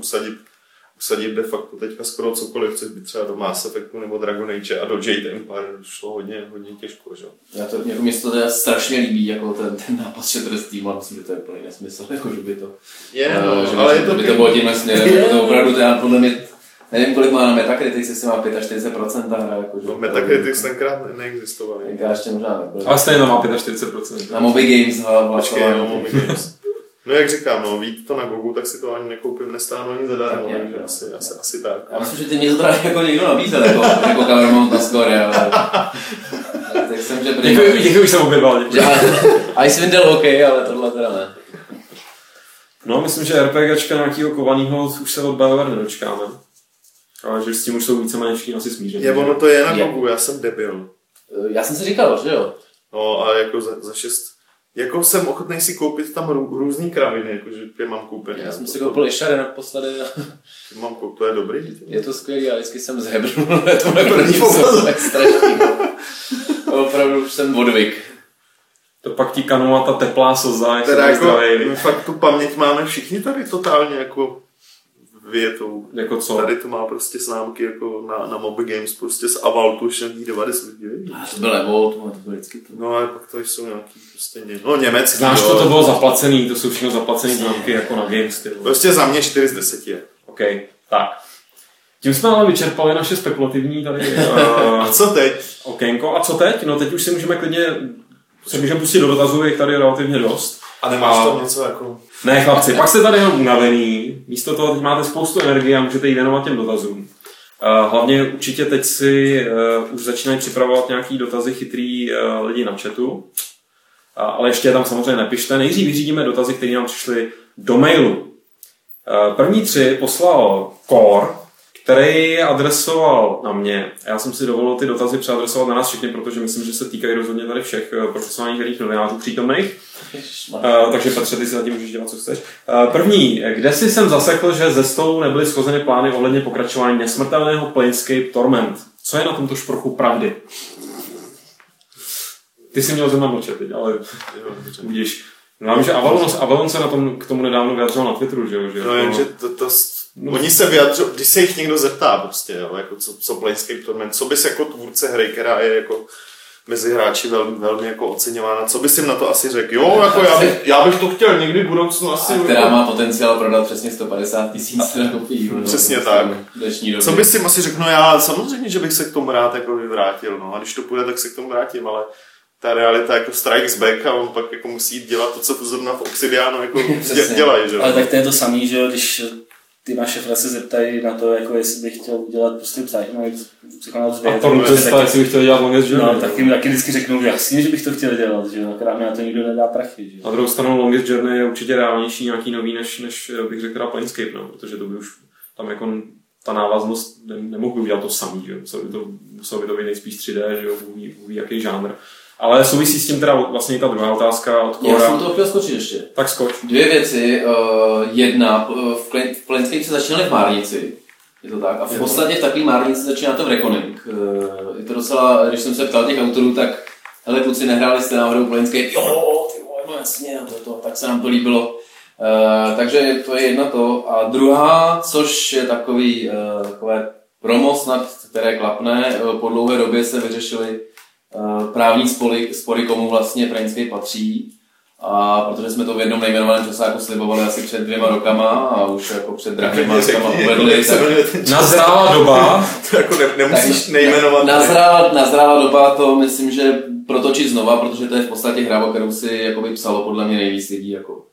usadit de facto teďka skoro cokoliv, chceš být třeba do Mass Effectu nebo Dragon Age a do Jade Empire šlo hodně těžko, že? Já to mě to strašně líbí, jako ten nápad šetrství, myslím, že to je plný nesmysl, jako že by to... by to bylo tímhle směrem, to opravdu teda podle mě... Nevím, kolik má na Metacritics, jestli má 45% hra, jakože... No, Metacritics tenkrát neexistoval. Tenkrát ještě možná nebyl. Ale stejně má 45%. Na Moby Games, Games. No jak říkám, víte to na GOGu, tak si to ani nekoupím, nestáhnu ani zadarmo, takže asi tak. Já myslím, že ty mě to tady jako někdo nabízel, jako Covermount na score, ale... tak jsem, že... Děkuji, jsem obědval, děkuji. Icewind OK, ale tohle teda ne. No, myslím, že RPGčka nějakýho kovanýho už se od BioWare nedočkáme. A že s tím už jsou víceméně všichni asi smíření. Je, ono to je na GOGu, já jsem debil. Já jsem si říkal, že jo. No, ale jako za 6... Jako jsem ochotnej si koupit tam různý kraviny, jakože je mám koupený. Já jsem si koupil i šare naposledy. Mám koupit, to je dobrý. Tím. Je to skvělý, ale vždycky jsem zhebrnul, to neprvní jsou tak strašný. Opravdu už jsem odvyk. To pak ti kanula ta teplá slza. Teda jako, fakt tu paměť máme všichni tady totálně jako... větou. Jako co? Tady to má prostě známky jako na Moby Games prostě z Avaltu už nějakých 99. To byl Evolt, ale to bylo vždycky to. No ale pak to jsou nějaký prostě německý. Znáš to, to bylo zaplacený, to jsou všechno zaplacený známky jako na Games. Tylo. Prostě za mě 4/10 je. OK, tak. Tím jsme ale vyčerpali naše spekulativní tady. A co teď? Okénko, a co teď? No teď už si můžeme klidně, se můžeme pustit do dotazů, je tady relativně dost. A nemáš tam něco jako... Ne, chlapci, pak jste tady jenom unavený, místo toho teď máte spoustu energie a můžete jí věnovat těm dotazům. Hlavně určitě teď si už začínají připravovat nějaký dotazy chytrý lidi na chatu, ale ještě tam samozřejmě nepište. Nejdřív vyřídíme dotazy, které nám přišly do mailu. První 3 poslal Kor, který je adresoval na mě. Já jsem si dovolil ty dotazy přeadresovat na nás všechny, protože myslím, že se týkají rozhodně tady všech profesionálních herních novinářů přítomných. Takže Petře, ty si zatím můžeš dělat, co chceš. První, kde si jsem zasekl, že ze stolu nebyly shozeny plány ohledně pokračování nesmrtelného Planescape Torment? Co je na tomto šprochu pravdy? Ty jsi měl zrovna mlčet, ale vidíš. No, že Avalon se na tom, k tomu nedávno vyjadřoval na Twitteru, že jo? No, jenže to... Oni se vyjadřují, když se jich někdo zeptá prostě, jo, jako co Planescape Torment, co bys jako tvůrce hry, která je jako mezi hráči velmi jako oceňována, co bys jim na to asi řekl? Jo, jako já bych to chtěl někdy v budoucnu asi... A která má potenciál prodat přesně 150 000 kopií. Přesně tak. Co bys jim asi řekl? No já samozřejmě, že bych se k tomu rád jako vyvrátil, no a když to půjde, tak se k tomu vrátím, ale... Ta realita jako strikes back a on pak jako musí dělat to, co zrovna v Obsidianu jako dělají, že? Ale tak to je to samý, že když ty naše frasy zeptají na to, jako jestli bych chtěl udělat prostě překonat zběr. A to cesta, jestli bych chtěl dělat longest journey. No, tak jim taky vždycky řeknou jasně, že bych to chtěl dělat, že akorát mi na to nikdo nedá prachy, že? Na druhou stranu longest journey je určitě reálnější nějaký nový, než bych řekl teda Planescape, no, protože to by už tam jako ta návaznost nemohu udělat to samý, že? Muselo by to být nejspíš 3D, že jo, vůbec jaký žánr. Ale souvisí s tím teda vlastně ta druhá otázka od Kora. Já jsem to chtěl skočit ještě. Tak skoč. 2 věci. Jedna, v Planescape se začínaly v márnici. Je to tak. A v podstatě v takové márnici začíná to v Reckoning. Je to docela, když jsem se ptal těch autorů, tak hele kluci, nehráli jste náhodou Planescape? Jo, ty vole, no jasně, to, tak se nám to líbilo. Takže to je jedna to. A druhá, což je takové promo snad, které klapne, po dlouhé době se vyřešily právní spory, komu vlastně Planescape patří. A protože jsme to v jednom nejmenovaném časáku slibovali asi před 2 rokama a už jako před drahýma rokama uvedli. Nazrála doba. To jako nemusíš nejmenovat. Nazrála doba to myslím, že protočit znova, protože to je v podstatě hra, o kterou si jakoby psalo podle mě nejvíc lidí. Jako.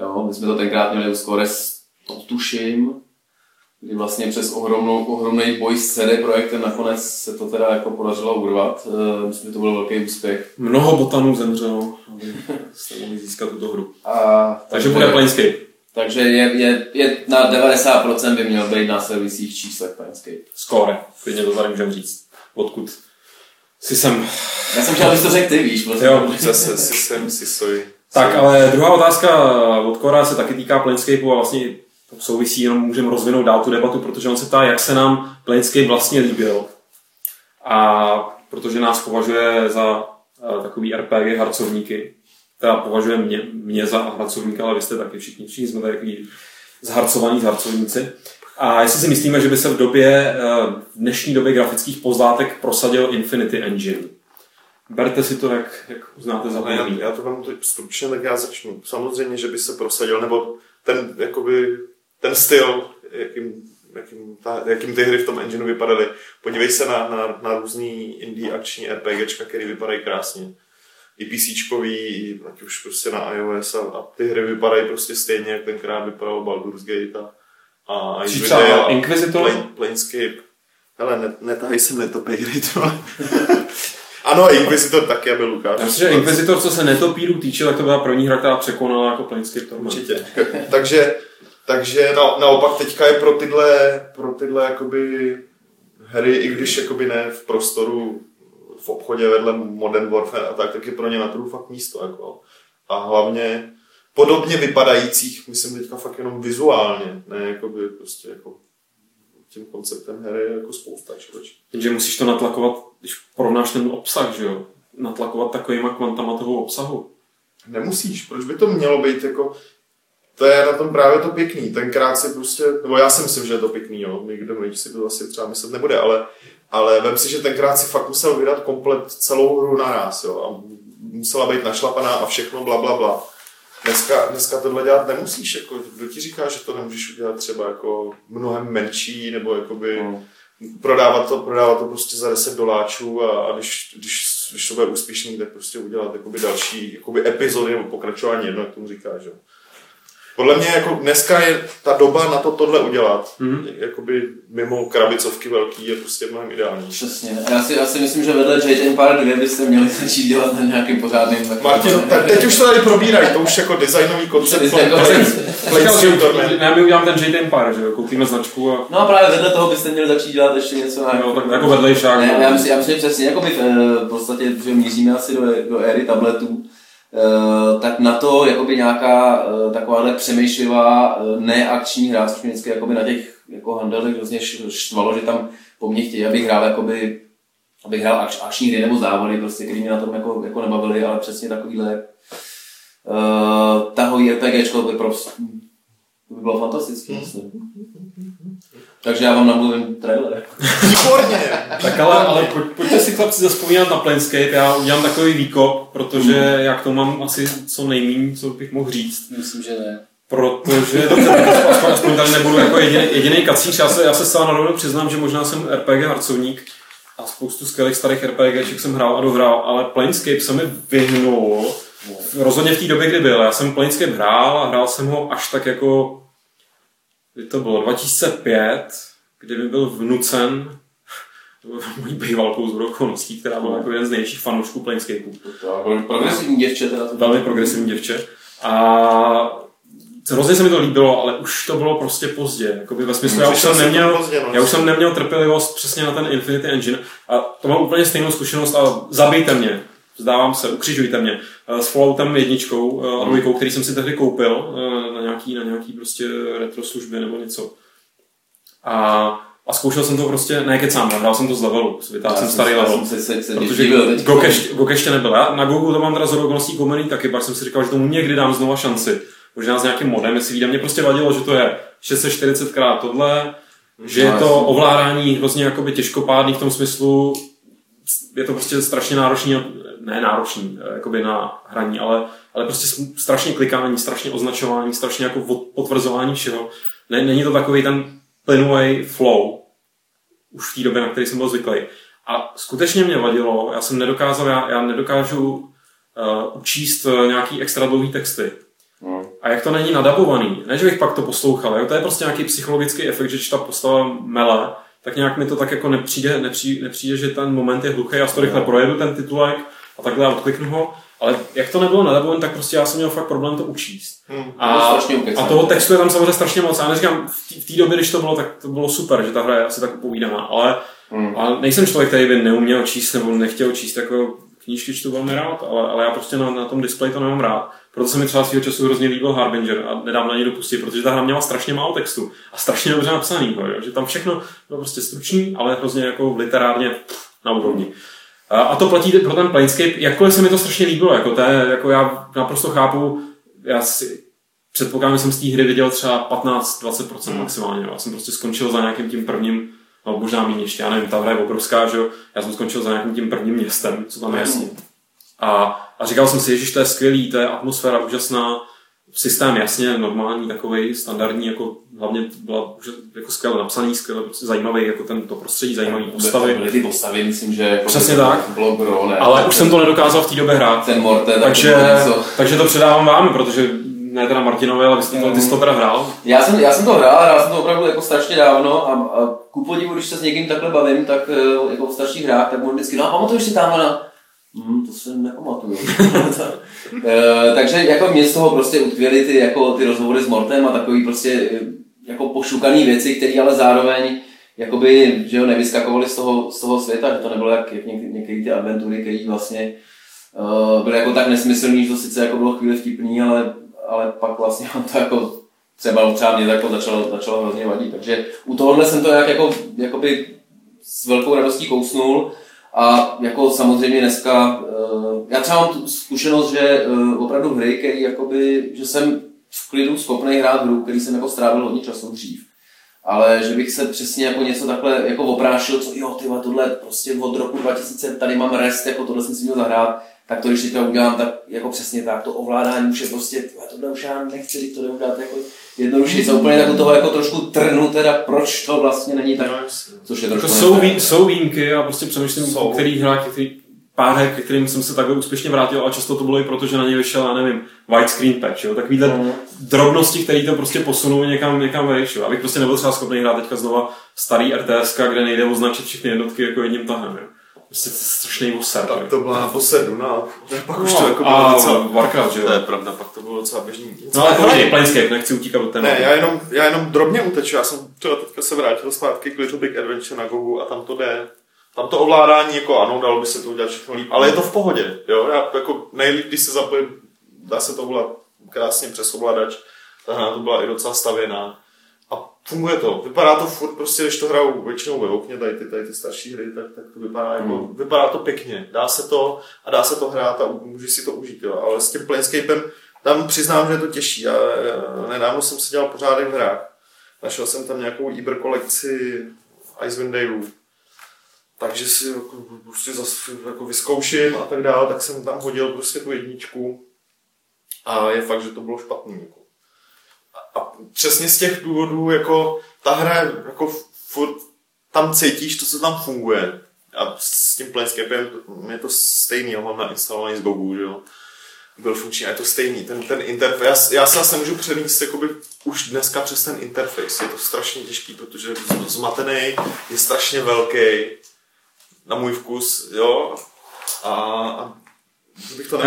Jo, my jsme to tenkrát měli u Scores, to tuším, kdy vlastně přes ohromný boj s CD Projektem nakonec se to teda jako podařilo urvat. Myslím, že to byl velký úspěch. Mnoho botanů zemřelo, aby se mohli získat tuto hru. Takže bude Planescape. Takže je na 90% by měl být následujících číslech Planescape. Skóre, klidně to tady můžeme říct. Odkud si jsem... Já jsem chtěl, abys to řekl ty, víš. Vlastně. Jo, zase si soji. Tak, ale druhá otázka od Kora se taky týká Planescapeu a vlastně souvisí, jenom můžeme rozvinout dál tu debatu, protože on se ptá, jak se nám Planescape vlastně líbil. A protože nás považuje za takový RPG harcovníky, teda považuje mě za harcovníka, ale vy jste taky všichni jsme tady takový zharcovaní harcovníci. A jestli si myslíme, že by se v dnešní době grafických pozlátek prosadil Infinity Engine. Berte si to, jak uznáte za hodný. Já to vám teď stručně, tak já začnu. Samozřejmě, že by se prosadil, nebo ten styl, jakým ty hry v tom engineu vypadaly. Podívej se na různý indie akční RPGčka, které vypadají krásně. I PCčkový, ať už prostě na iOS a ty hry vypadají prostě stejně, jak tenkrát vypadal Baldur's Gate a Inquisitor, Planescape. Hele, netahy se netopí hry, ano, Inquisitor taky, aby Lukáš. Myslím, že Inquisitor, co se netopíru týče, tak to byla první hra, která překonala jako Planescape Torment. Určitě. Takže naopak teďka je pro tyhle jakoby hry, i když jakoby ne v prostoru, v obchodě vedle Modern Warfare a tak je pro ně na trhu fakt místo. Jako. A hlavně podobně vypadajících, myslím teďka fakt jenom vizuálně, ne jakoby prostě jako tím konceptem hry jako spousta. Takže musíš to natlakovat, když porovnáš ten obsah, že jo? Natlakovat takovýma kvantama toho obsahu. Nemusíš, proč by to mělo být jako... To je na tom právě to pěkný, tenkrát si prostě, nebo já si myslím, že je to pěkný, jo, nikdo si to asi třeba myslet nebude, ale vem si, že tenkrát si fakt musel vydat komplet celou hru naraz, jo, a musela být našlapaná a všechno blablabla. Dneska tohle dělat nemusíš, jako, kdo ti říká, že to nemůžeš udělat třeba jako mnohem menší, nebo jakoby prodávat to prostě za $10 a když to bude úspěšný, tak prostě udělat jakoby další jakoby epizody nebo pokračování, jedno, jak tomu říkáš, jo. Podle mě jako dneska je ta doba na to tohle udělat, jakoby mimo krabicovky velký je prostě mnohem ideální. Přesně, já si myslím, že vedle Jade Empire 2 byste měli začít dělat na nějakým pořádným... Martin, teď už to tady probírají, to už jako designový koncept. Ne, my uděláme ten Jade Empire, že jo, koupíme značku a... No a právě vedle toho byste měli začít dělat ještě něco na... No, tak jako vedlejšák. Ne, já myslím přesně, jako my v podstatě míříme asi do éry tabletů. Tak na to jakoby nějaká takováhle přemýšlivá neakční hra, což mě vždycky jakoby na těch jako handelech hrozně štvalo, že tam po mně chtějí, abych hrál akční hry nebo závody, prostě, který mě na tom jako nebavili, ale přesně takovýhle tahový RPGčko by bylo fantastické. Vlastně. Takže já vám namluvím trailer. Výborně! Tak ale pojďte si chlapci zazpomínat na Planescape, já udělám takový výkop, protože já k tomu mám asi co nejméně, co bych mohl říct. Myslím, že ne. Protože aspoň tady nebudu jako jedinej kacíř, já se sám narovno přiznám, že možná jsem RPG harcovník a spoustu skvělých starých RPGček jsem hrál a dohrál, ale Planescape se mi vyhnul rozhodně v té době, kdy byl. Já jsem Planescape hrál a hrál jsem ho až tak jako... To bylo 2005, kdy mi byl vnucen, to byl mojí bývalkou z okolností, která byla jako jeden z největších fanoušků Planescapeu. Velmi progresivní děvče. Velmi progresivní děvče. A hrozně se mi to líbilo, ale už to bylo prostě pozdě. Jakoby ve smyslu, já už jsem neměl trpělivost přesně na ten Infinity Engine. A to mám úplně stejnou zkušenost a zabijte mě. Vzdávám se, ukřižujte mě. S Falloutem 1 a 2, který jsem si tehdy koupil na nějaký prostě retro služby nebo něco. A zkoušel jsem to prostě, nekecám, dal jsem to z levelu, vytáhl jsem starý level. Protože GOG ještě nebyl. Já na GOGu to mám teda zhodou okolností koumený taky, protože jsem si říkal, že tomu někdy dám znova šanci. Možná s nějakým modem, jestli vídám. Mě prostě vadilo, že to je 640x tohle, že je to ovládání hrozně jakoby těžkopádný v tom smyslu, je to prostě strašně náročný, jakoby na hraní, ale prostě strašně klikání, strašně označování, strašně jako potvrzování všeho. Není to takový ten plynulej flow, už v té době, na který jsem byl zvyklý. A skutečně mě vadilo, já nedokážu učíst nějaký extra dlouhý texty. A jak to není nadabovaný, ne, že bych pak to poslouchal, jo? To je prostě nějaký psychologický efekt, že ta postava mele, tak nějak mi to tak jako nepřijde, že ten moment je hluchý, já si to rychle projedu ten titulek a takhle odkliknu ho, ale jak to nebylo nadabované, tak prostě já jsem měl fakt problém to učíst. A toho textu je tam samozřejmě strašně moc. Já neříkám, v té době, když to bylo, tak to bylo super, že ta hra je asi tak upovídaná, ale nejsem člověk, který by neuměl číst nebo nechtěl číst, jako knížky čtu velmi rád, ale já prostě na tom displeji to nemám rád. Proto se mi třeba svýho času hrozně líbil Harbinger a nedám na něj dopustit, protože ta hra měla strašně málo textu a strašně dobře napsanýho, že tam všechno bylo prostě stručný, ale hrozně jako literárně na úrovni. A to platí pro ten Planescape, jakkoliv se mi to strašně líbilo, jako, jako já naprosto chápu, já si předpokládám, že jsem z té hry viděl třeba 15-20% maximálně, já jsem prostě skončil za nějakým tím prvním, no, možná méně ještě, já nevím, ta hra je obrovská, že jo, já jsem skončil za nějakým tím prvním městem, co tam je jasný. A říkal jsem si, ježiš, to je skvělý, to je atmosféra úžasná, systém jasně normální, takovej, standardní, jako hlavně byla jako skvěle napsaný, skvěle prostě zajímavý, jako to prostředí zajímavý postavy. Byly ty postavy, myslím, že... Přesně tak, blogro, ne, ale už jsem to nedokázal v té době hrát, takže to předávám vám, protože ne teda Martinovi, ale ty jsi to teda hrál. Já jsem to hrál jsem to opravdu jako strašně dávno a ku podivu, když se s někým takhle bavím, tak jako v starších hrách, tak možná vždycky, no a pamatuješ si tamhle na... to se nepamatuju. Takže jako mě z toho prostě utkvěly ty, jako, ty rozhovory s Mortem a takový prostě jako pošukaný věci, které ale zároveň jakoby, že jo, nevyskakovaly z toho světa, že to nebylo jak některé ty adventury, které vlastně byly jako tak nesmyslný, že to sice jako bylo chvíli vtipný, ale pak vlastně to jako třeba mě tak začalo hrozně vadit. Takže u tohohle jsem to jakoby s velkou radostí kousnul. A jako samozřejmě dneska, já třeba mám tu zkušenost, že opravdu hry, který jakoby, že jsem v klidu schopnej hrát hru, který jsem jako strávil hodně času dřív. Ale že bych se přesně jako něco takhle jako oprášil, co jo, tyhle, tohle prostě od roku 2000, tady mám rest, jako tohle jsem si měl zahrát, tak to, když teď to udělám, tak jako přesně tak, to ovládání už je prostě, tyhle, tohle už já nechci, když to jde udělat jako jednodušší, co úplně tak u toho jako trošku trnu teda, proč to vlastně není tak, což je trošku... Jsou výjimky a prostě přemýšlím, o kterých hrách, pár her, kterým jsem se takhle úspěšně vrátil, a často to bylo i proto, že na něj vyšel, já nevím, widescreen patch, jo, takovýhle drobnosti, které to prostě posunou někam vejš, jo, abych prostě nebyl třeba schopný hrát teďka znova starý RTS, kde nejde označit všechny jednotky jako jedním tahem, jo. Prostě to je strašný voser. Tak to byla na pak už to jako bylo docela... Warcraft, že jo? To je pravda, pak to bylo docela běžný. No ale to je Planescape, nechci utíkat od tématu. Ne, já jenom drobně uteču, já jsem třeba teďka se vrátil zpátky k Little Big Adventure na GOGu a tam to jde. Tam to ovládání, jako ano, dalo by se to udělat všechno líp, ale je to v pohodě, jo? Já jako nejlíp, když se zapojím, dá se to ovládat krásně přes ovladač, ta hra to byla i docela stavěná. A funguje to. Vypadá to furt prostě, když to hrajou většinou ve okně, tady ty starší hry, tak to vypadá jako, vypadá to pěkně. Dá se to hrát a můžeš si to užít, jo. Ale s tím Planescapem tam přiznám, že je to těžší. Já nedávno jsem se dělal pořádek v hrách. Našel jsem tam nějakou Iber kolekci Icewind Daleů. Takže si jako, prostě zase jako vyzkouším a tak dále, tak jsem tam hodil prostě tu jedničku. A je fakt, že to bylo špatný. Jako. A přesně z těch důvodů, jako ta hra, jako furt tam cítíš to, co tam funguje. A s tím Planescapem je to stejný, já mám nainstalovaný z GOGu, že jo. Byl funkční a je to stejný, ten interface. Já se asi nemůžu přenést jakoby už dneska přes ten interface. Je to strašně těžký, protože je zmatený, je strašně velký, na můj vkus, jo. A bych to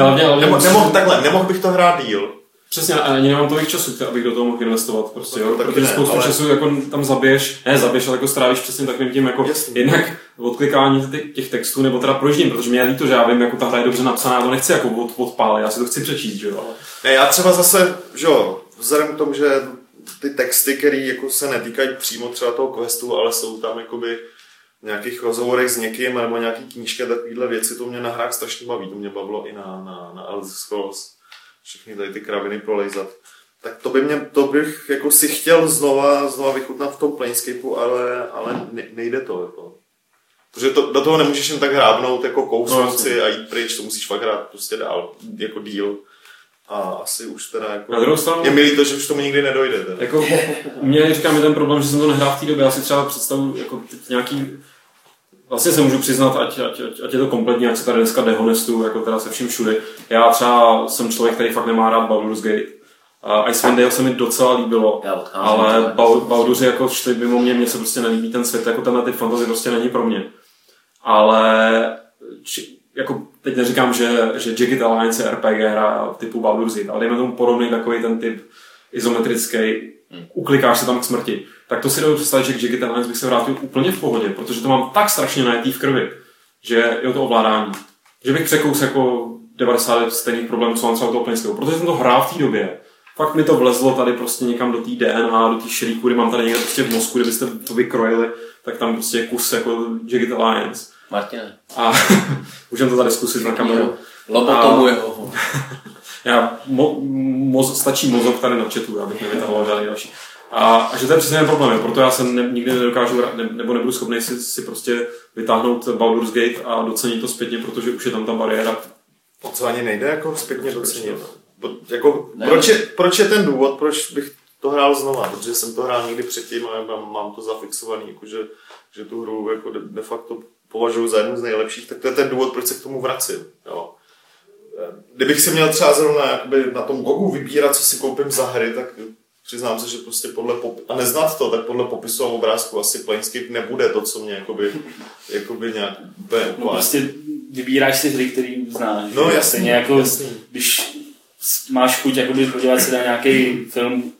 nemohl bych to hrát díl. Přesně, ani nemám tolik času, abych do toho mohl investovat, prostě, jo? Protože spoustu času jako tam zabiješ, ale jako strávíš přesně takovým tím, jako jednak odklikání těch textů, nebo teda proždím, protože mě je líto, že já vím, jako ta hra je dobře napsaná, já to nechci jako odpálit, já si to chci přečíst, že jo. Ne, já třeba zase, že jo, vzhledem k tomu, že ty texty, které jako se netýkají přímo třeba toho questu, ale jsou tam jakoby v nějakých rozhovorech s někým, nebo nějaký knížky, takovýhle věci, to mě na hrách strašně baví, to mě bavilo i na Elder Scrolls. Všechny tady ty kraviny prolejzat. Tak to bych jako si chtěl znova vychutnat v tom Planescapeu, ale nejde to. Jako. Protože do toho nemůžeš jen tak hrábnout, jako kousnout si a jít pryč, to musíš fakt hrát prostě dál, jako díl. A asi už teda jako... Stranu, je mi líto, že už tomu nikdy nedojde. Teda. Jako, mě říkám ten problém, že jsem to nehrál v té době, já si třeba představu jako nějaký... Vlastně se můžu přiznat, ať je to kompletně, ať se tady dneska dehonestu, jako teda se vším všude. Já třeba jsem člověk, který fakt nemá rád Baldur's Gate. Icewind Dale se mi docela líbilo, ale Balduři jako šli mimo mě, mně se prostě nelíbí ten svět, jako tenhle typ fantasy prostě není pro mě. Ale jako teď neříkám, že Jagged Alliance je RPG hra typu Baldur's Gate, ale dejme tomu podobný takový ten typ izometrický, uklikáš se tam k smrti. Tak to si dovedu představit, že k Jagged Alliance bych se vrátil úplně v pohodě, protože to mám tak strašně najetý v krvi, že je to ovládání. Že bych překous jako 90 stejných problémů, co mám se na toho Planescape. Protože jsem to hrál v té době. Fakt mi to vlezlo tady prostě někam do té DNA, do té šrýku, kdy mám tady někde prostě v mozku, kdybyste to vykrojili, tak tam prostě je kus jako Jagged Alliance. Martine. A můžeme to tady zkusit na kameru. Lobotomu jeho. Já, stačí mozog tady na chatu, abych nevytahoval žádný další. A že to je přesně ten problém, proto já se nikdy nedokážu, nebo nebudu schopný si prostě vytáhnout Baldur's Gate a docenit to zpětně, protože už je tam ta bariéra. O co ani nejde jako zpětně docenit? Jako, proč je ten důvod, proč bych to hrál znova? Protože jsem to hrál někdy předtím a mám to zafixovaný, jako že tu hru jako de facto považuji za jednu z nejlepších, tak to je ten důvod, proč se k tomu vracím. Jo. Kdybych si měl třeba zrovna na tom GOGu vybírat, co si koupím za hry, tak přiznám se, že prostě podle popisu a obrázku asi Planescape nebude to, co mě jakoby nějak úplně upálí. No prostě vybíráš si hry, který znáš. No jasně, jako, když máš chuť jakoby podívat se na nějaký film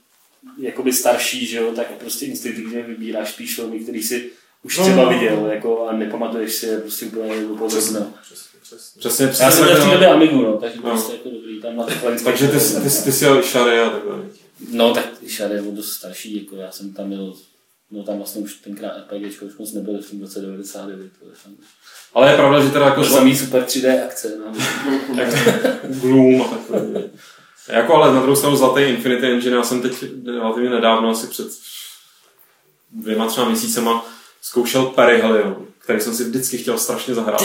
jakoby starší, že jo, tak prostě instinktivně vybíráš spíš filmy, který si už třeba viděl, jako, a nepamatuješ si je prostě úplně upozorněl. Přesně. Já jsem měl v té době Amigu, no, takže prostě jako dobrý, tam na to Planescape. Takže ty si jel Šary a takhle. No tak Šary je dost starší, jako já jsem tam jel, no tam vlastně už tenkrát RPGčko už moc nebyl v tom roce 99. Ale je pravda, že teda jako... To samý super 3D akce. Gloom a takové. Jako ale na druhou stranu zlatý Infinity Engine, já jsem teď relativně nedávno, asi před 2-3 měsícema zkoušel Perihelion, který jsem si vždycky chtěl strašně zahrát.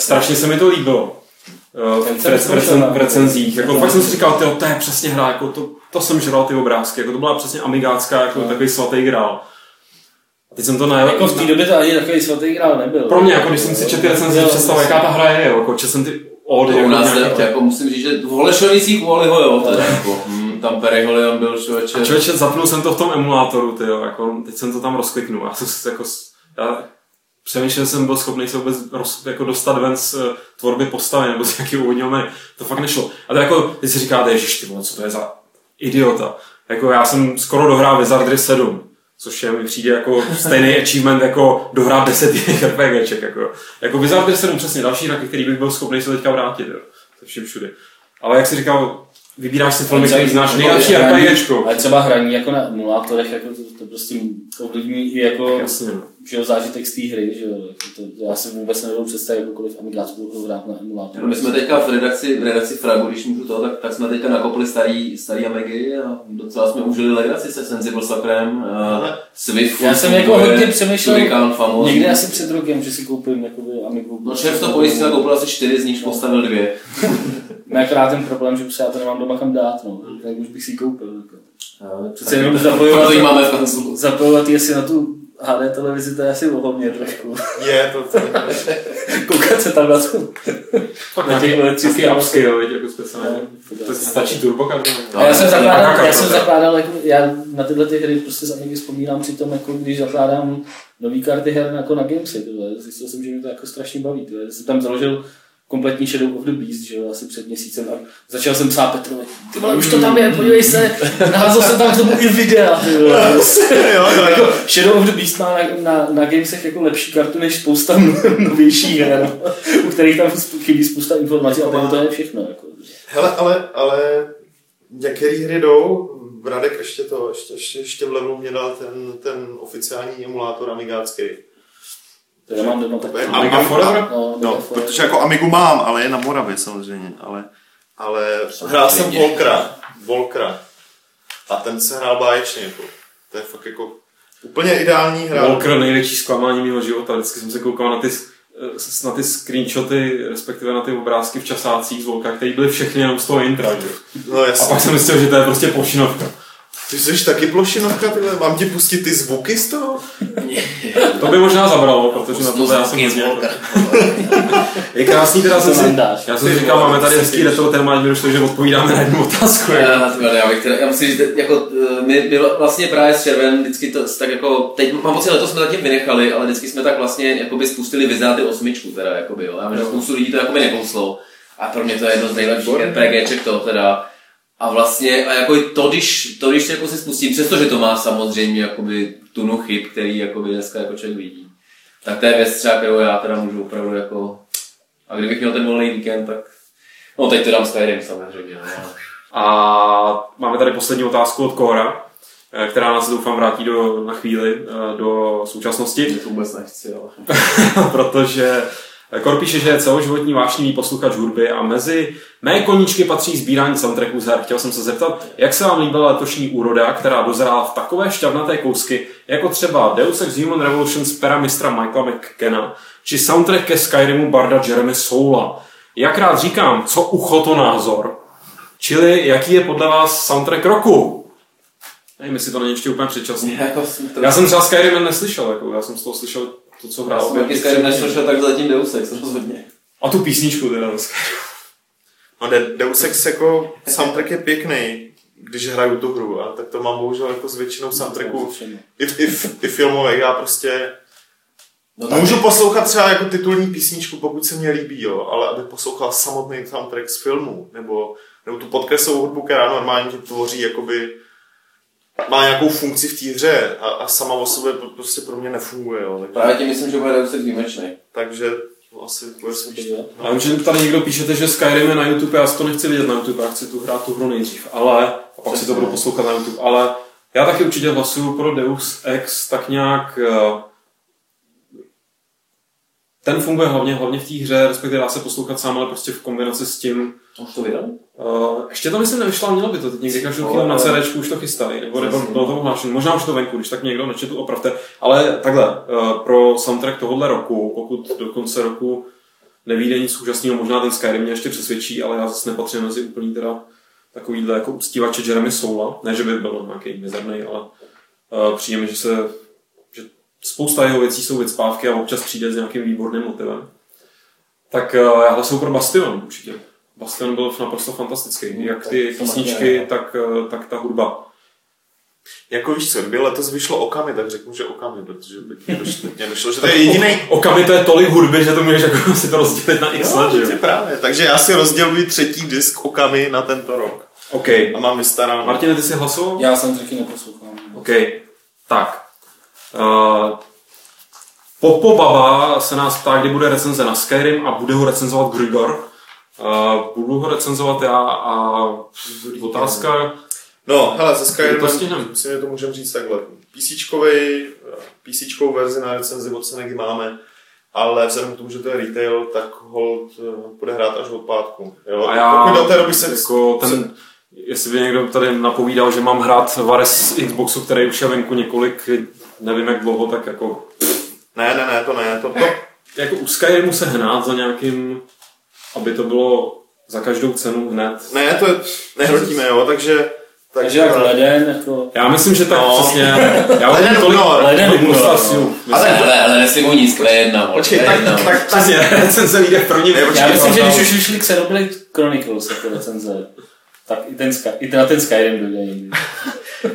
Strašně se mi to líbilo. V recenzích. Jako, fakt jsem si říkal, tyjo, to je přesně hra, jako to jsem žral ty obrázky, jako to byla přesně amigácká, jako takový svatý grál. A teď jsem to najel... Jako v té době to ani takový svatý grál nebyl. Pro mě, jako když jsem si četl recenzi, představil, jaká ta hra je, jako četl jsem ty ody. To u nás jako musím říct, že v Holešovicích volili ho, jo, tam Perihelion byl člověče. A člověče, zapnul jsem to v tom emulátoru, tyjo, jako teď jsem to tam rozkliknul. Přemýšlel jsem, byl schopný se vůbec jako dostat ven z tvorby postavy nebo z nějakého úvodního jména. To fakt nešlo. A tak jako, teď si říkáte, ježiš ty vole, co to je za idiota. Jako já jsem skoro dohrál Wizardry 7, což je mi přijde jako stejný achievement jako dohrát 10 jiných RPGček. Jako Wizardry 7 přesně další hra, který bych byl schopný se teďka vrátit. Jo. Se všim všude. Ale jak si říkal, vybíráš si filmy, který znáš nejlepší RPGčko. Ale třeba hraní jako na emulátorech, jako to prostě ovlivní i jako že zážitek z té hry, že já si vůbec nebudu představit, jakoukoliv amigácku budu hrát na emulátoru. My jsme teďka v redakci Fragu, když můžu to, tak jsme teďka nakopli starý Amigy a docela jsme užili legraci se Sensible Sacrem, Swift. Já jsem jako hodně přemýšlel, někde asi před rokem, že si koupím jakoby Amigu. No šéf to pojistil, koupil asi 4 z nich, postavil 2. Akorát ten problém, že už já to nemám doma kam dát, no. Tak už bych si ji koupil. Jako. Přece jenom zapojovat jestli na tu HD televizi, to je asi ohodně trošku. Je, to celé. Koukat se tam na to. Na těch elektrických upsky, jo, jako speciálně. To stačí turbokartu. Já jsem zakládal, jako, já na tyhle ty hry prostě za někdy vzpomínám při tom, jako, když zakládám nový karty her jako na Gamesy. Zjistil jsem, že mě to jako strašně baví. Já jsem tam založil kompletní Shadow of the Beast, že jo, asi před měsícem. A začal jsem psát Petrovi, ty vole, už to tam je, podívej se, naházal jsem tam k tomu i videa, ty vole. Jako Shadow of the Beast má na Gamesech jako lepší kartu, než spousta novější her, u kterých tam chybí spousta informací, a to je všechno, jako. Hele, ale některé hry jdou, Radek ještě v levelu mě dal ten oficiální emulátor amigácký. To mám doma tak. Amiga Forever? No, protože jako Amigu mám, ale je na Moravě samozřejmě, ale hrál jsem Volkra. A ten se hrál báječně, jako. To je fakt jako úplně ideální hra. Volkra největší zklamání mého života, vždycky jsem se koukal na ty screenshoty, respektive na ty obrázky v časácích z Volkra, které byly všechny jenom z toho intra, no, jasně. A pak jsem myslel, že to je prostě plošinovka. Ty jsi taky plošinovka, tyhle? Mám ti pustit ty zvuky z toho? To by možná zabralo, protože na to já jsem nezměl. Je krásný, teda jsem si... Já jsem říkal, máme tady hezký retro téma, ať že odpovídáme na jednu otázku. Já myslím, že jako, my vlastně právě s Červenem vždycky to tak jako... Teď, mám pocit, letos jsme zatím vynechali, ale vždycky jsme tak vlastně jakoby spustili Vizáty 8, teda jakoby, jo. Já myslím, že spoustu lidí to jakoby nekouslo. A pro mě to je jedno z nejlepších RPGček toho teda. A vlastně, a jako to, když jako se spustím, přestože to má samozřejmě jakoby tunu chyb, který jakoby dneska jako člověk vidí, tak to je věc třeba, kterou já teda můžu opravdu jako A kdybych měl ten volný víkend, tak... No teď to dám Skyrim samozřejmě. No. A máme tady poslední otázku od Kora, která nás doufám vrátí na chvíli do současnosti. Mě to vůbec nechci, ale... Protože Kor píše, že je celoživotní vášnivý posluchač hudby a mezi mé koníčky patří sbírání soundtracků z her. Chtěl jsem se zeptat, jak se vám líbila letošní úroda, která dozrála v takové šťavnaté kousky, jako třeba Deus Ex Human Revolution z pera mistra Michaela McKenna, či soundtrack ke Skyrimu barda Jeremy Soula. Jak rád říkám, co ucho to názor? Čili jaký je podle vás soundtrack roku? Nevím, jestli to není ještě úplně předčasný. Já jsem třeba Skyrim neslyšel, jako, já jsem z toho slyšel to, co hrál. Já jsem taky Skyrim neslyšel, tak zatím Deus Ex, rozhodně. A tu písničku teda na Skyrim. No Deus Ex jako soundtrack je pěkný, když hraju tu hru, a tak to mám bohužel jako s většinou soundtracků i filmových, já prostě... No, můžu poslouchat třeba jako titulní písničku, pokud se mě líbí, jo, ale abych poslouchal samotný soundtrack z filmu, nebo tu podkresovou hudbu, která normálně tvoří, jakoby, má nějakou funkci v té hře a sama o sobě prostě pro mě nefunguje. Jo, takže... Právě tím myslím, že bude Deus Ex výjimečný. Takže asi bude smíčný. Já vím, že tady někdo píšete, že Skyrim je na YouTube, já si to nechci vidět na YouTube, já chci tu hrát tu hru nejdřív, ale a pak si to budu poslouchat na YouTube, ale já taky určitě hlasuju pro Deus Ex tak nějak... Ten funguje hlavně v té hře, respektive dá se poslouchat sám, ale prostě v kombinaci s tím... Už to vydal? Ještě to myslím nevyšlo, mělo by to teď někdy každou chvíli na CDčku už to chystají, nebo bylo to hlášení. Možná už to venku, když tak někdo nečetu, opravte. Ale takhle, pro soundtrack tohohle roku, pokud do konce roku nevíde nic úžasného, možná ten Skyrim mě ještě přesvědčí, ale já zase nepatřím mezi úplný teda takovýhle jako uctívače Jeremy Soula. Ne, že by byl nějaký mizernej, ale přijde mi, spousta jeho věcí jsou vycpávky a občas přijde s nějakým výborným motivem. Tak já hlasuju pro Bastion určitě. Bastion byl naprosto fantastický. Jak ty písničky, tak ta hudba. Jako víš co, kdyby letos vyšlo Okami, tak řeknu, že Okami, protože mě došlo, že to je jediný. Okami to je tolik hudby, že to můžeš jako si to rozdělit na x let, že? Právě. Takže já si rozděluji třetí disk Okami na tento rok. OK. A mám vystaráno. Martine, ty si hlasoval? Já jsem taky neposlouchal. OK. Tak. Popo Baba se nás ptá, kdy bude recenze na Skyrim a bude ho recenzovat Grigor. Budu ho recenzovat já a otázka... No, hele, se Skyrimem si to můžeme říct takhle. PCčkovou verzi na recenzi od Senegy máme, ale vzhledem k tomu, že to je retail, tak hold bude hrát až od pátku. Jo? A já... Pokud do té doby se... Jako ten... Jestli by někdo tady napovídal, že mám hrát Vares z Xboxu, který už je venku několik, nevím jak dlouho, tak jako... Ne, to ne. Jako u Skyrimu se hnát za nějakým, aby to bylo za každou cenu hned. Ne, to nehrotíme, jo, takže jak leden, jako... Já myslím, že tak přesně. Já leden tolik... Ale jestli mu nic, jedno. Počkej, tak přesně, recenze jde pro ně. Já myslím, že když už vyšli Xenoblade Chronicles, jako recenze. Tak i ten Skyrim dodějí.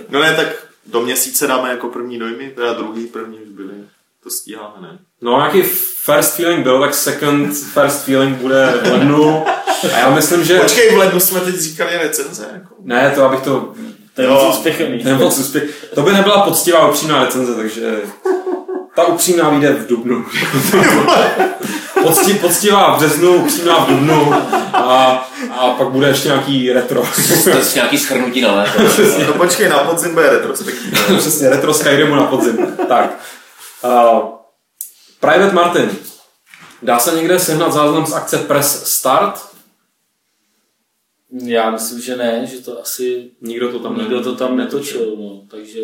No ne, tak do měsíce dáme jako první dojmy, teda první už byly. To stíháme, ne? No nějaký first feeling byl, tak first feeling bude v lednu. A já myslím, že... Počkej, v lednu jsme teď říkali recenze. Jako. Ne, to abych to... To je moc úspěchný. To by nebyla poctivá upřímná recenze, takže... Ta upřímná vyjde v dubnu. Poctivá v březnu, upřímná v dubnu. A pak bude ještě nějaký retro. To je nějaký shrnutí na léto. No počkej, na podzim bude retrospektiva. Přesně, retro Skyrimu na podzim. Tak. Private Martin. Dá se někde sehnat záznam z akce Press Start? Já myslím, že ne, že to asi... Nikdo to tam netočil, no. Takže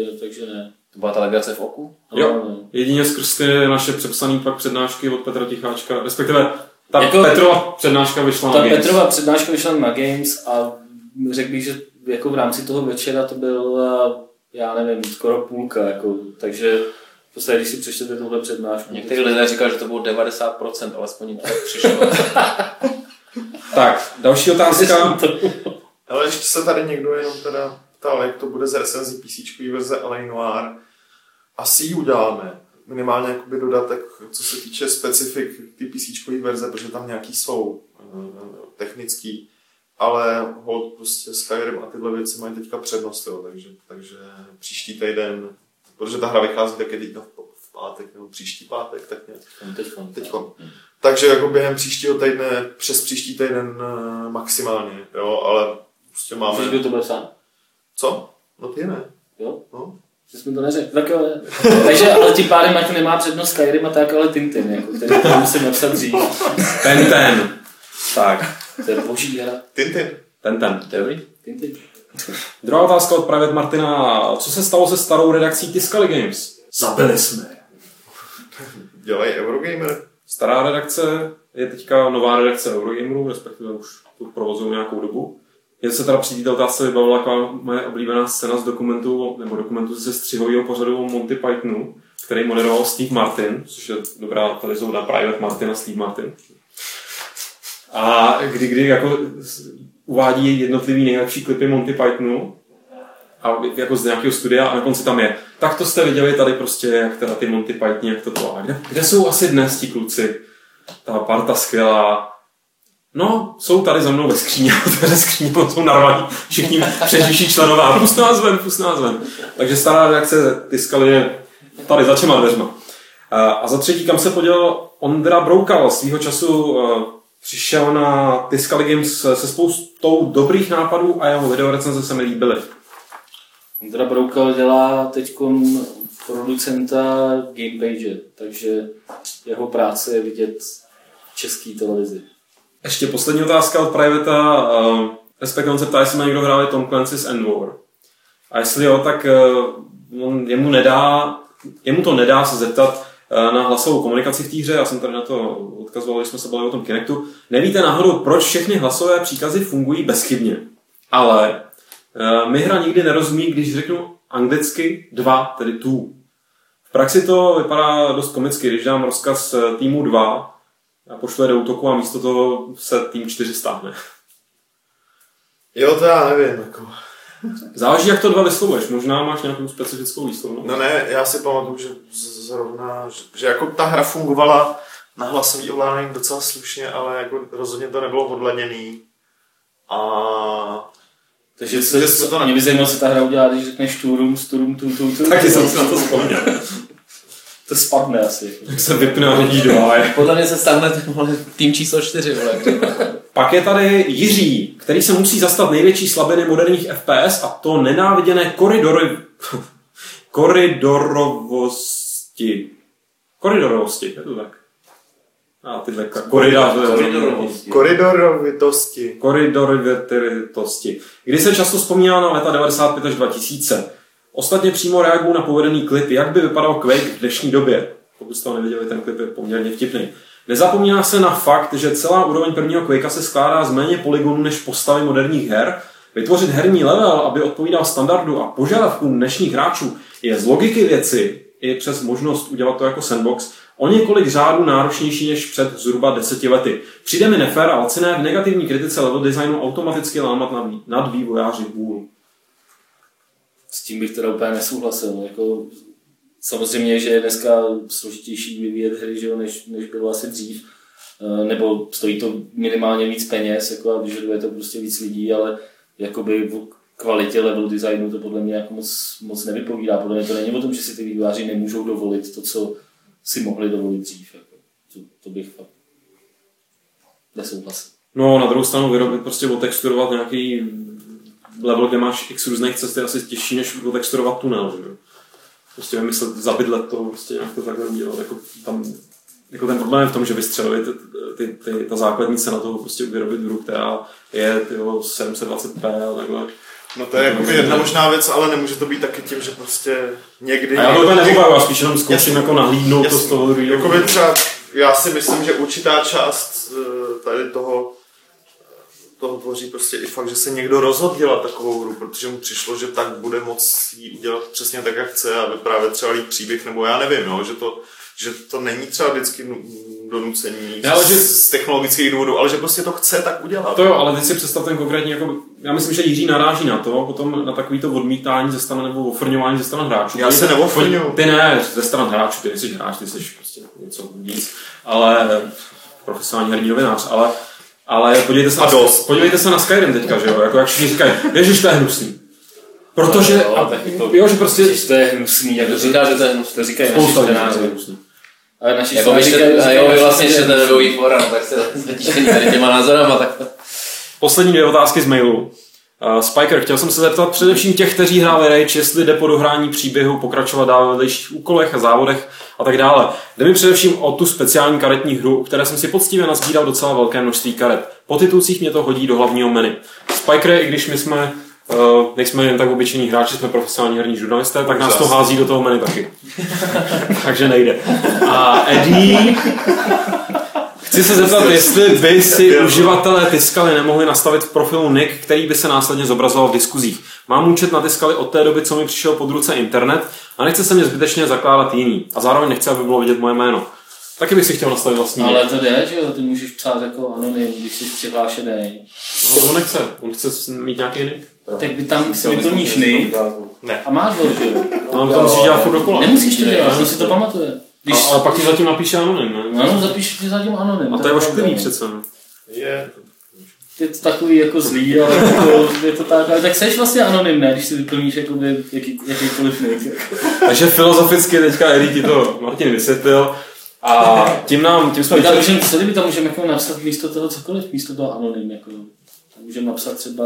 ne. To byla ta legrace v oku? Jo, jedině skrz ty naše přepsané pak přednášky od Petra Ticháčka, respektive ta jako Petrova přednáška vyšla na Games. Ta Petrova přednáška vyšla na Games a řekl bych, že jako v rámci toho večera to byla, já nevím, skoro půlka, jako, takže v podstatě, když si přečtete tohle přednášku. Někteří lidé říkali, že to bylo 90%, alespoň tak přišlo. Tak, další otázka. Ale ještě se tady někdo jenom teda ptal, jak to bude z recenzí písíčkový verze L.A. Noir. Asi ji uděláme. Minimálně jakoby dodatek, co se týče specifik ty písíčkový verze, protože tam nějaký jsou technický, ale hold prostě Skyrim a tyhle věci mají teďka přednost, jo, takže příští týden, protože ta hra vychází také teď v pátek nebo příští pátek, tak nějak. Teďkon. Takže jako během příštího týdne, přes příští týden maximálně, jo, ale prostě máme... Když byl to bude sám? Co? No ty ne. Jo? No. Že jsme to neřekl. Tak jo, ne. Takže, ale tím pádem Martin nemá přednost Skyrim a tak, ale Tintin, jako, který to musím napsat dřív. Tintin. Tak. To je boží hra. Tintin. Tintin. To je dobrý? Tintin. Druhá otázka od právě Martina. Co se stalo se starou redakcí Tiskali Games? Zabili jsme. Dělají Eurogamer. Stará redakce je teďka nová redakce Eurogameru, respektive už tu provozují nějakou dobu. Mě se teda při této otázce vybavila taková moje oblíbená scéna z dokumentu, nebo dokumentu ze střihového pořadu o Monty Pythonu, který moderoval Steve Martin, což je dobrá televize na Private Martin a Steve Martin. A kdy jako uvádí jednotlivý nejlepší klipy Monty Pythonu a jako z nějakého studia a na konci tam je. Tak to jste viděli tady prostě, jak teda ty Monty Pythoni, jak toto. A kde jsou asi dnes ti kluci? Ta parta skvělá. No, jsou tady za mnou ve skříně, ve skříně jsou narvaní všichni přeživší členové. Pust nás ven. Takže stará reakce Tiskali je tady za těma dveřma. A za třetí, kam se podělil Ondra Broukal. Svýho času přišel na Tiskali Games se spoustou dobrých nápadů a jeho videorecenze se mi líbily. Ondra Broukal dělá teďkon producenta Gamepage, takže jeho práce je vidět v české televizi. Ještě poslední otázka od Privata, respektive on se ptá, jestli má někdo hrál Tom Clancy's End War. A jestli jo, tak jemu to nedá se zeptat na hlasovou komunikaci v té hře, já jsem tady na to odkazoval, když jsme se bavili o tom Kinectu. Nevíte náhodou, proč všechny hlasové příkazy fungují bezchybně, ale mi hra nikdy nerozumí, když řeknu anglicky dva, tedy two. V praxi to vypadá dost komicky, když dám rozkaz týmu 2, a pošle do útoku a místo toho se tým 4 stáhne. Jo, to já nevím. Jako. Záleží, jak to dva vyslovuješ. Možná máš nějakou specifickou výslovnost. No ne, já si pamatuju, že zrovna, že jako ta hra fungovala na hlasový ovládání docela slušně, ale jako rozhodně to nebylo odladěný. A... Takže mě by zajímalo, co ta hra udělá, když řekneš turum. Taky jsem si na to vzpomněl. To spadne asi. Tak se vypne a hodí do. Podle mě se stáhne tým číslo 4. Pak je tady Jiří, který se musí zastat největší slabiny moderních FPS a to nenáviděné koridorovosti. Je to tak? A tyhle koridorovitosti. Kdy se často vzpomíná na leta 95 až 2000. Ostatně přímo reagují na povedený klip, jak by vypadal Quake v dnešní době. Pokud jste ho neviděli, ten klip je poměrně vtipný. Nezapomíná se na fakt, že celá úroveň prvního Quakea se skládá z méně polygonů než postavy moderních her. Vytvořit herní level, aby odpovídal standardu a požadavkům dnešních hráčů, je z logiky věci, i přes možnost udělat to jako sandbox, o několik řádů náročnější než před zhruba 10 lety. Přijde mi nefér a laciné v negativní kritice level designu automaticky lámat nad vývojáři hůl. S tím bych teda úplně nesouhlasil. Jako, samozřejmě, že je dneska složitější vyvíjet hry, že jo, než bylo asi dřív. Nebo stojí to minimálně víc peněz jako, a vyžaduje to prostě víc lidí, ale jakoby v kvalitě level designu to podle mě jako moc nevypovídá. Podle mě to není o tom, že si ty vývojáři nemůžou dovolit to, co si mohli dovolit dřív. Jako. To bych fakt nesouhlasil. No, na druhou stranu vyrobit, prostě otexturovat nějaký level, kde máš x různých cest, je asi těžší, než texturovat tunel, že jo. Prostě vymyslet, zabydlet toho, prostě nějak to takhle udělat. Jako ten problém je v tom, že vystřelili ta základní cena toho prostě vyrobit hru, která je 720p a takhle. No to je jako jedna možná věc, ale nemůže to být taky tím, že prostě někdy... A já to úplně nevybavu, já spíš jenom zkouším jako nahlídnout to z toho druhého. Jakoby třeba, já si myslím, že určitá část tady toho tvoří prostě i fakt, že se někdo rozhodl dělat takovou hru, protože mu přišlo, že tak bude moc jí udělat přesně tak, jak chce a vyprávět třeba líp příběh, nebo já nevím, no, že to není třeba vždycky donucení z technologických důvodů, ale že prostě to chce tak udělat. To jo, ale teď si představ ten konkrétní, jako, já myslím, že Jiří naráží na to, potom na takovýto odmítání ze strany nebo ofrňování ze strany hráčů. Já se neofrňuju. Ty ne, ze strany hráčů, ty jsi hráč, ty jsi prostě něco víc, ale profesionální herní novinář, ale podívejte se na Skyrim teďka, že jo, jako jak všichni říkají, ježiš, to je hnusný. Protože, jo, že prostě... To je hnusný, jak to říká, že to je hnusný, to říkají naši čtenáři. Ale naši čtenáři říkají... Jo, vy vlastně čtete nebo jít foran, tak se těšení tady těma názorama, tak... Poslední dvě otázky z mailu. Spiker, chtěl jsem se zeptat především těch, kteří hráli Rage, jestli jde po dohrání příběhu pokračovat dál v dalších úkolech a závodech a tak dále. Jde mi především o tu speciální karetní hru, které jsem si poctivě nasbíral docela velké množství karet. Po titulcích mě to hodí do hlavního menu. Spiker, i když my jsme, nejsme jen tak obyčejní hráči, jsme profesionální herní žurnalisté, tak nás to hází do toho menu taky. Takže nejde. A Eddie... Chci se zeptat, jestli by si uživatelé Tiskaly nemohli nastavit v profilu nick, který by se následně zobrazoval v diskuzích. Mám účet na Tiskaly od té doby, co mi přišel pod ruce internet a nechce se mě zbytečně zakládat jiný. A zároveň nechce, aby bylo vidět moje jméno. Taky bych si chtěl nastavit vlastní. Ale to jde, že jo? Ty můžeš psát jako anonym, když jsi přihlášený. No, on chce mít nějaký nick. Tak by tam vyplníš nick a máš ho, že jo? No, to musíš dělat furt dokola. Nemusíš to dělat, to si to pamatuje. Ale pak ti zatím napíše anonym, ne? Ano, zapíš ti zatím anonym. A to je ošklivý přece, ne? Je to takový jako zlý, ale je to tak, ale tak seš vlastně anonym, ne? Když si vyplníš jakoby jakýkoliv nick. Takže filozoficky teďka Eddie ti to Martin vysvětlil. A tím jsme... Co kdyby tam můžeme jako napsat místo toho cokoliv, místo toho anonym, jako... Tam můžeme napsat třeba...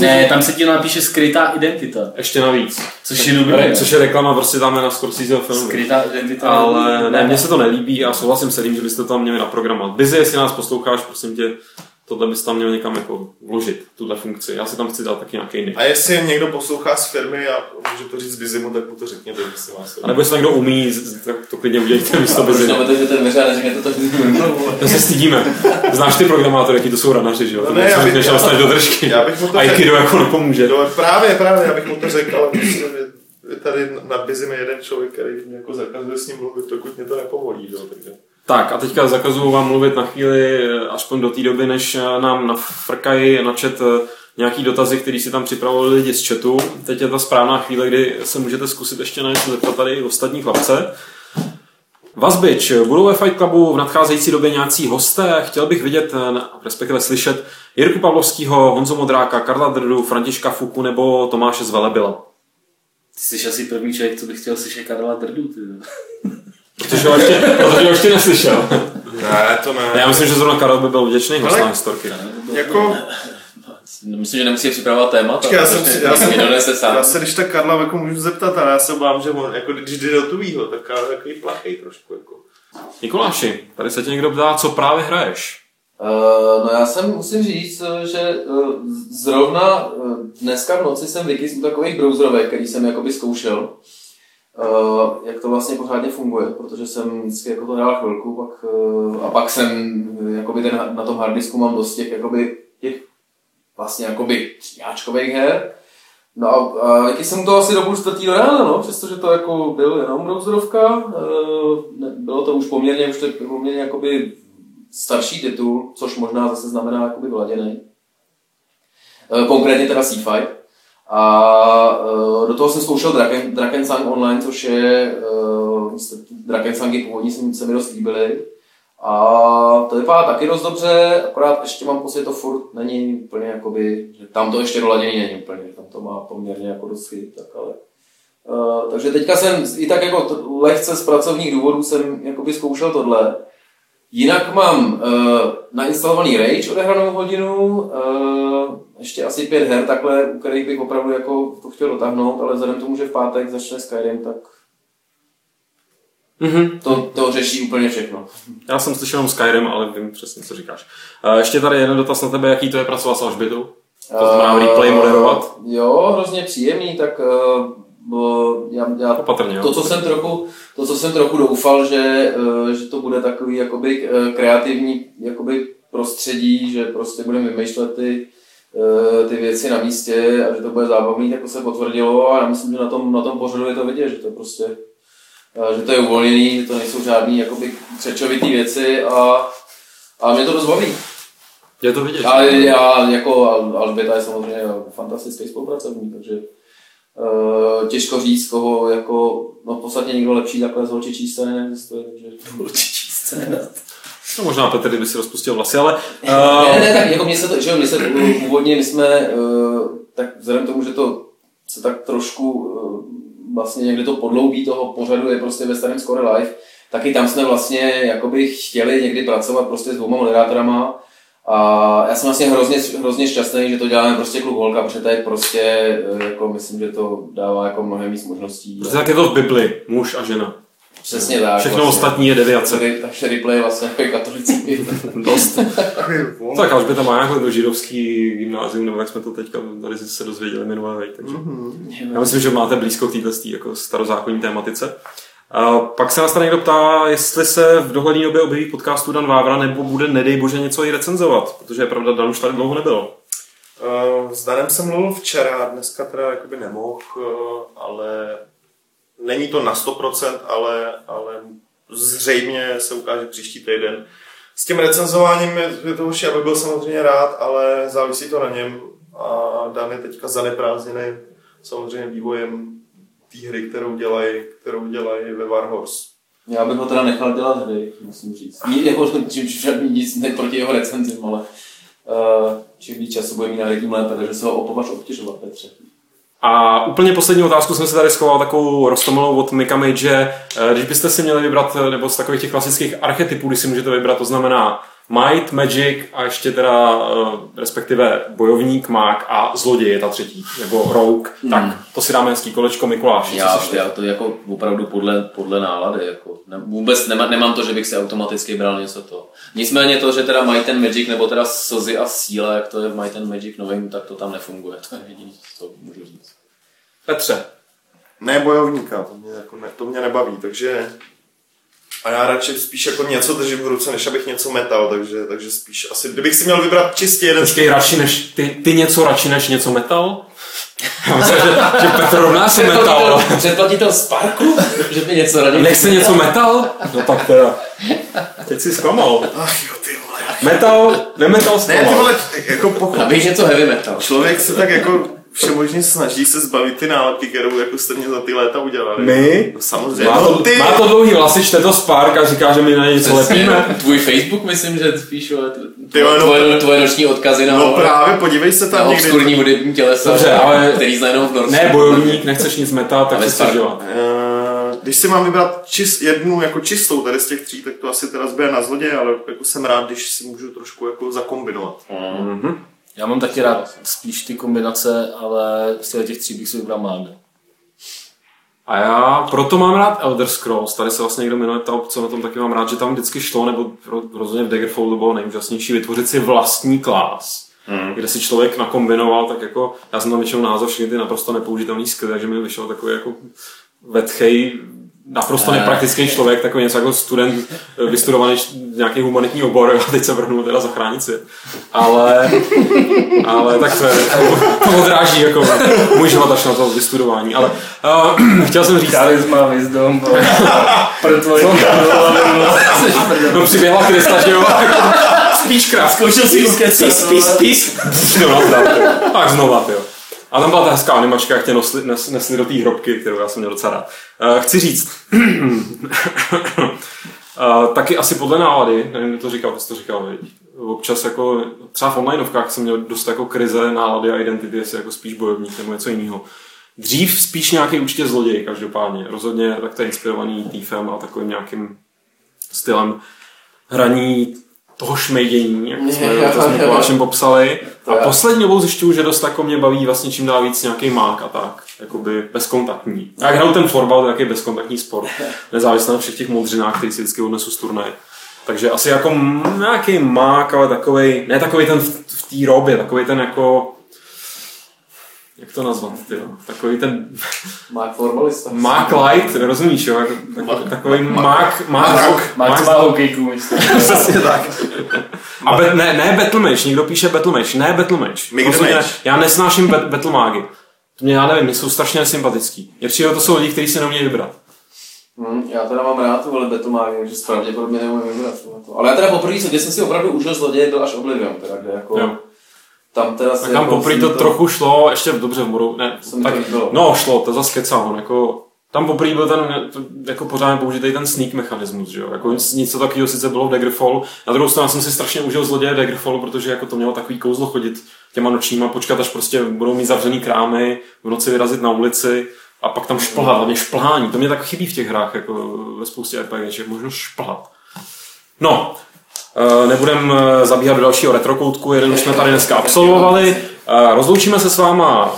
Ne, tam se ti napíše skrytá identita. Ještě navíc. Což je dobré. Což je reklama, prostě tam je na Scorseseho filmu. Skrytá identita. Ale ne, mně se to nelíbí a souhlasím se tím, že byste to tam měli naprogramovat. Bizi, jestli nás posloucháš, prosím tě, tohle byste tam měl někam jako vložit, tuhle funkci. Já si tam chci dát taky nějaký nick. A jestli někdo poslouchá z firmy a může to říct Bizimu, tak mu to řekněte, jestli vás. A nebo jestli někdo umí, tak to klidně udělejte místo Bizi. No, protože ten veřejně řekněte to. To se stydíme. Znáš ty programátory, jaký to jsou ranaři, že jo? No, ne, já bych do držky. Aikido jako nepomůže. No, právě, já bych mu to řekl, ale prostě tady na Bizi je jeden člověk, který mě jako zakazuje s ním mluvit, dokud mě to nepovolí, jo, takže. Tak a teďka zakazuju vám mluvit na chvíli, aspoň do té doby, než nám nafrkají na chat nějaký dotazy, které si tam připravovali lidi z chatu. Teď je ta správná chvíle, kdy se můžete zkusit ještě na něco zeptat tady ostatní chlapce. Vazbič, budou ve Fight Clubu v nadcházející době nějací hosté? Chtěl bych vidět, respektive slyšet, Jirku Pavlovskýho, Honzu Modráka, Karla Drdu, Františka Fuku nebo Tomáše z Velebila. Ty jsi asi první člověk, co bych chtěl slyšet Karla Drdu, ty. Protože ho ještě neslyšel. Ne, to ne. Já myslím, že zrovna Karel by byl vděčný host na historky. Jako... Myslím, že nemusí připravovat témata. Já se když tak Karla jako můžu zeptat, ale já se obávám, že on, jako, když jde do tuhýho, tak Karel je takový plachej trošku. Jako. Mikuláši, tady se tě někdo ptá, co právě hraješ? No já jsem musím říct, že zrovna dneska v noci jsem vykys u takových browserovek, který jsem jakoby zkoušel. Jak to vlastně pořádně funguje, protože jsem vždycky jako to dal chvilku a pak jsem jakoby na tom harddisku mám dost těch vlastně jakoby tříáčkových her. No a taky jsem to asi do půl čtvrtí do rána, no, přestože to jako byl jenom browserovka, bylo to už poměrně jakoby starší titul, což možná zase znamená jakoby vyladěnej. Konkrétně teda C-Fight. A do toho jsem zkoušel Drakensang online, což je... Drakensangy původní se mi dost líbily. A to vypadá taky dost dobře, akorát ještě mám pocit, to furt není úplně jakoby... Tam to ještě doladěný není úplně, tam to má poměrně jako dost chyb, tak ale... Takže teďka jsem i tak jako lehce z pracovních důvodů jsem jakoby zkoušel tohle. Jinak mám nainstalovaný Rage odehranou hodinu, ještě asi 5 her takhle, u kterých bych opravdu jako to chtěl dotáhnout, ale vzhledem tomu, že v pátek začne Skyrim, tak to řeší úplně všechno. Já jsem slyšel jenom Skyrim, ale vím přesně, co říkáš. Ještě tady jeden dotaz na tebe, jaký to je pracovat s Alžbětou? To znamená replay moderovat? Jo, hrozně příjemný, tak... Já opatrně, to, co jsem trochu doufal, že to bude takový jakoby kreativní jakoby prostředí, že prostě budeme vymýšlet ty věci na místě a že to bude zábavný, tak to se potvrdilo a já myslím, že na tom pořadu je to vidět, že to prostě, že to je uvolněný, že to nejsou žádný jakoby křečovitý věci a mě to dost baví. Je to vidět. A já jako Alžběta je samozřejmě fantastický spolupracovník, takže těžko říct, koho jako, no v podstatě nikdo lepší takhle z holčičí scény neexistuje, takže holčičí scéna. No možná Petr, kdyby si rozpustil vlasy, ale... Ne, tak jako mně se to, že my jsme, tak vzhledem tomu, že to se tak trošku vlastně někde to podloubí toho pořadu je prostě ve starém Score Live, taky tam jsme vlastně jakoby chtěli někdy pracovat prostě s dvouma moderátorama a já jsem vlastně hrozně šťastný, že to děláme prostě klub Holka, protože tady prostě jako myslím, že to dává jako mnohem víc možností. Protože tak je to v Bibli, muž a žena. Přesně tak. Všechno vlastně, ostatní je deviace. Takže replay je vlastně jako katolický. Dost. Tak až by tam má nějaké to židovský gymnázium, nebo jak jsme to teďka tady se dozvěděli minulé, takže já myslím, že máte blízko k této jako starozákonní tématice. A pak se nás tady někdo ptá, jestli se v dohledné době objeví v podcastu Dan Vávra, nebo bude, nedej bože, něco i recenzovat, protože je pravda, Dan už tady dlouho nebyl. S Danem jsem mluvil včera, dneska teda jakoby nemohl, ale není to na 100%, ale zřejmě se ukáže příští týden. S tím recenzováním je to už, já bych byl samozřejmě rád, ale závisí to na něm a Dan je teďka zaneprázdněný samozřejmě vývojem té hry, kterou dělají ve Warhorse. Já bych ho teda nechal dělat hry, musím říct. Žádný nic neproti jeho recenzím, ale čím víc času bude mít na hry, tím lépe, takže se ho opovaž obtěžovat, Petře. A úplně poslední otázku jsem si tady schoval takovou roztomilou od Mika Mage, když byste si měli vybrat, nebo z takových těch klasických archetypů, když si můžete vybrat, to znamená Might, Magic a ještě teda respektive bojovník, mák a zloděj je ta třetí, nebo rogue, tak to si dáme hezký kolečko. Mikuláši, já to jako opravdu podle nálady, jako vůbec nemám to, že bych si automaticky bral něco toho. Nicméně to, že teda Might and Magic, nebo teda slzy a síla, jak to je Might and Magic novým, tak to tam nefunguje, to je jediné, co můžu říct. Petře? Ne bojovníka, to mě nebaví, takže... A já radši spíš jako něco držím v ruce, než abych něco metal, takže spíš asi, kdybych si měl vybrat čistě jeden... Počkej, ty něco radši než něco metal? Já myslím, že Petr rovná se metal. Předplatitel Sparku? Že by něco radil? Nech se něco metal? No tak teda, teď si zklamal. Ach jo, ty vole. Metal, nemetal zklamal. Ne, ty vole, jako pokud... Abych něco heavy metal. Člověk se tak jako... Všemožně snaží se zbavit ty nálepky, kterou jako jste mě za ty léta udělali. My? No, samozřejmě. Má to dlouhý vlasy, čte to Spark a říká, že my na něco lepíme. Tvůj Facebook, myslím, že spíš tvoje noční odkazy na... No právě, podívej se tam někdy. Na obskurní hudební tělesa, který znajdou v Norsu. Ne, bojovník, nechceš nic metat, tak se dělat. Když si mám vybrat jednu jako čistou tady z těch tří, tak to asi teda zbyje na zlodě, ale jako jsem rád, když si můžu trošku jako zakombinovat. Já mám taky rád spíš ty kombinace, ale z těch tří bych si vybral Mága. A já proto mám rád Elder Scrolls, tady se vlastně někdo minule ptal, co na tom taky mám rád, že tam vždycky šlo, nebo rozhodně v Daggerfallu bylo nejúžasnější vytvořit si vlastní klás, kde si člověk nakombinoval, tak jako, já jsem tam většinou název všechny ty naprosto nepoužitelný skilly, takže mi vyšel takový jako vetchej, naprosto nepraktický člověk, takový něco jako student vystudovaný nějaký humanitní obor, a teď se vrhnul teda zachránit svět. Ale tak to odráží jako můj život až na to vystudování. Ale chtěl jsem říct... Charisma, wisdom, pro tvoje... No přiběhla Krista, že jo? Spíš krás, zkoušel si spíš. Tak znova, jo. A tam byla ta hezká animačka, jak tě nesli do té hrobky, kterou já jsem měl docela rád. Chci říct, taky asi podle nálady, nevím, kdo to říkal, ty jsi to říkal, veď. Občas jako, třeba v onlineovkách jsem měl dost jako krize nálady a identity, jestli jako spíš bojovník nebo něco jiného. Dřív spíš nějaký určitě zloděj, každopádně. Rozhodně tak to je inspirovaný týfem a takovým nějakým stylem hraní, toho šmejdění, jak jsme to s Mikulášem popsali. A poslední dobou zjišťuju, že dost jako mě baví vlastně čím dál víc nějaký mák a tak. Jakoby bezkontaktní. A jak hraju ten florbal, to je nějaký bezkontaktní sport. Nezávisle na všech těch modřinách, který si vždycky odnesu z turnaje. Takže asi jako nějaký mák, ale takovej, ne takovej ten v té robě, takovej ten jako... Jak to nazvat, tyjo? Takový ten... Mák formalista. Mák light, nerozumíš, jo? Takový mák... Mák co má hokejku, myslím. Přesně tak. A ne Battlemage, někdo píše Battlemage, ne Battlemage. Já nesnáším Battlemágy. To mě, já nevím, mě jsou strašně nesympatický. Mě přijde, to jsou lidi, kteří si neumějí vybrat. Já teda mám rád tohle Battlemágy, takže pravděpodobně neumím vybrat. Ale já teda poprvé, co jsem si opravdu užil zloděj, byl až Oblivion, teda, kde jako... Jo. Tam teda tak tam poprý to trochu šlo, ještě dobře v moru, ne, tak, no šlo, to zase kecám, on jako Tam poprvé byl ten jako pořádně použitej ten sneak mechanismus, že jo. Jako něco takového sice bylo v Daggerfall. Na druhou stranu jsem si strašně užil zloděje Daggerfall, protože jako to mělo takový kouzlo chodit těma nočníma, počkat, až prostě budou mít zavřený krámy, v noci vyrazit na ulici a pak tam šplhat, hlavně šplhání. To mě tak chybí v těch hrách, jako ve spoustě RPGček, možnost šplhat. No, nebudem zabíhat do dalšího retrokoutku, jeden už jsme tady dneska absolvovali. Rozloučíme se s váma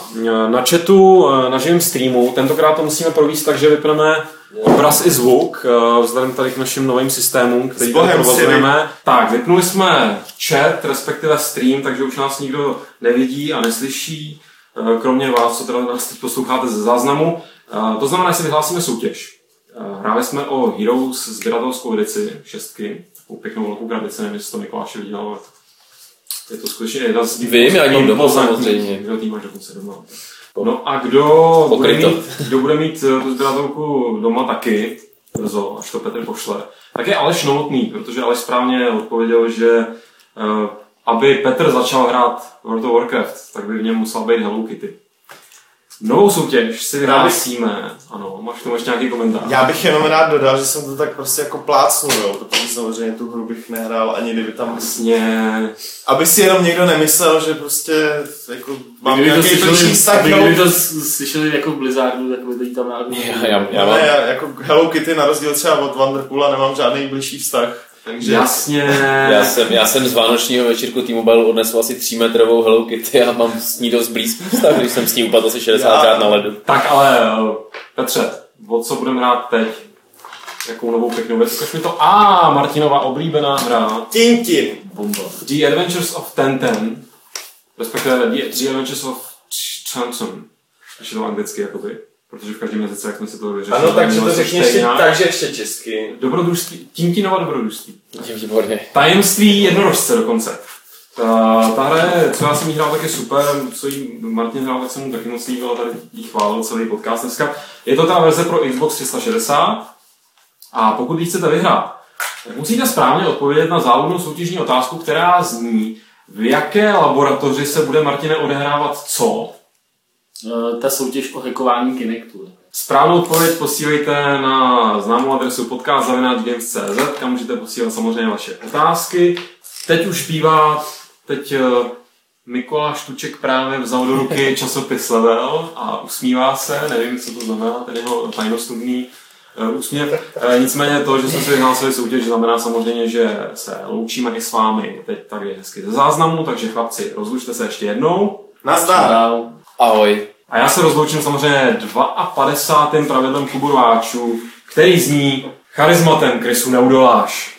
na chatu, na živém streamu. Tentokrát to musíme provést tak, že vypneme obraz i zvuk, vzhledem tady k našim novým systémům, který provozujeme. Tak, vypnuli jsme chat, respektive stream, takže už nás nikdo nevidí a neslyší, kromě vás, co teda nás teď posloucháte ze záznamu. To znamená, že si vyhlásíme soutěž. Hráli jsme o Heroes sběratelskou edici 6, takovou pěknou velkou krabici, nevím, jestli to Mikuláše viděl. Je to skutečně jedna z těch... Vím, já jim doma samozřejmě. Kdo tým máš dokonce doma. No a kdo bude mít tu zdratelku doma taky, brzo, až to Petr pošle, tak je Aleš Novotný, protože Aleš správně odpověděl, že aby Petr začal hrát World of Warcraft, tak by v něm musel být Hello Kitty. Novou soutěž si vyhlásíme. Ano, máš k tomu ještě nějaký komentář? Já bych jenom rád dodal, že jsem to tak prostě jako plácnul, jo, protože samozřejmě tu hru bych nehrál, ani kdyby tam... Vlastně... Aby si jenom někdo nemyslel, že prostě jako mám nějaký další vztah. Kdyby to slyšeli jako Blizzardu, tak by to jí tam náhodou. Já jako Hello Kitty na rozdíl třeba od Wonderpoola nemám žádný blížší vztah. Takže... Jasně. Já jsem z vánočního večírku T-Mobile odnesl asi 3-metrovou Hello Kitty a mám s ní dost blízký vztah, když jsem s ní upadl asi 60krát na ledu. Tak ale Petře, o co budeme hrát teď? Jakou novou pěknou věc? Ukaž mi to. Martinova oblíbená hra. Tintin. Bomba. The Adventures of Tintin. Respektive The Adventures of Tintin. Ještě to anglicky jakoby. Protože v každém jazyce, jak jsme si to vyřešili. Ano, takže to řekni ještě, takže ještě česky. Dobrodružství. Tintinova dobrodružství. Výborně. Tajemství jednorožce dokonce. Ta hra je, co já jsem jí hrál, tak je super. Co jí Martin hrál, tak jsem mu taky moc líbil a tady jí chválil celý podcast dneska. Je to ta verze pro Xbox 360. A pokud jí chcete vyhrát, tak musíte správně odpovědět na záludnou soutěžní otázku, která zní, v jaké laboratoři se bude, Martine, odehrávat co? Ta soutěž o hackování Kinectu. Správnou odpověď posílejte na známou adresu podcast@games.cz, kam můžete posílat samozřejmě vaše otázky. Teď Mikuláš Tuček právě vzal do ruky časopis Level a usmívá se, nevím, co to znamená, ten jeho tajnostudný úsměv. Nicméně to, že jsme si vyhlásili soutěž, znamená samozřejmě, že se loučíme i s vámi. Teď tady je hezky ze záznamu, takže chlapci, rozlučte se ještě jednou. Nazdar! Ahoj. A já se rozloučím samozřejmě 52. pravidlem klubu rváčů, který zní charizmatem Krysu neudoláš.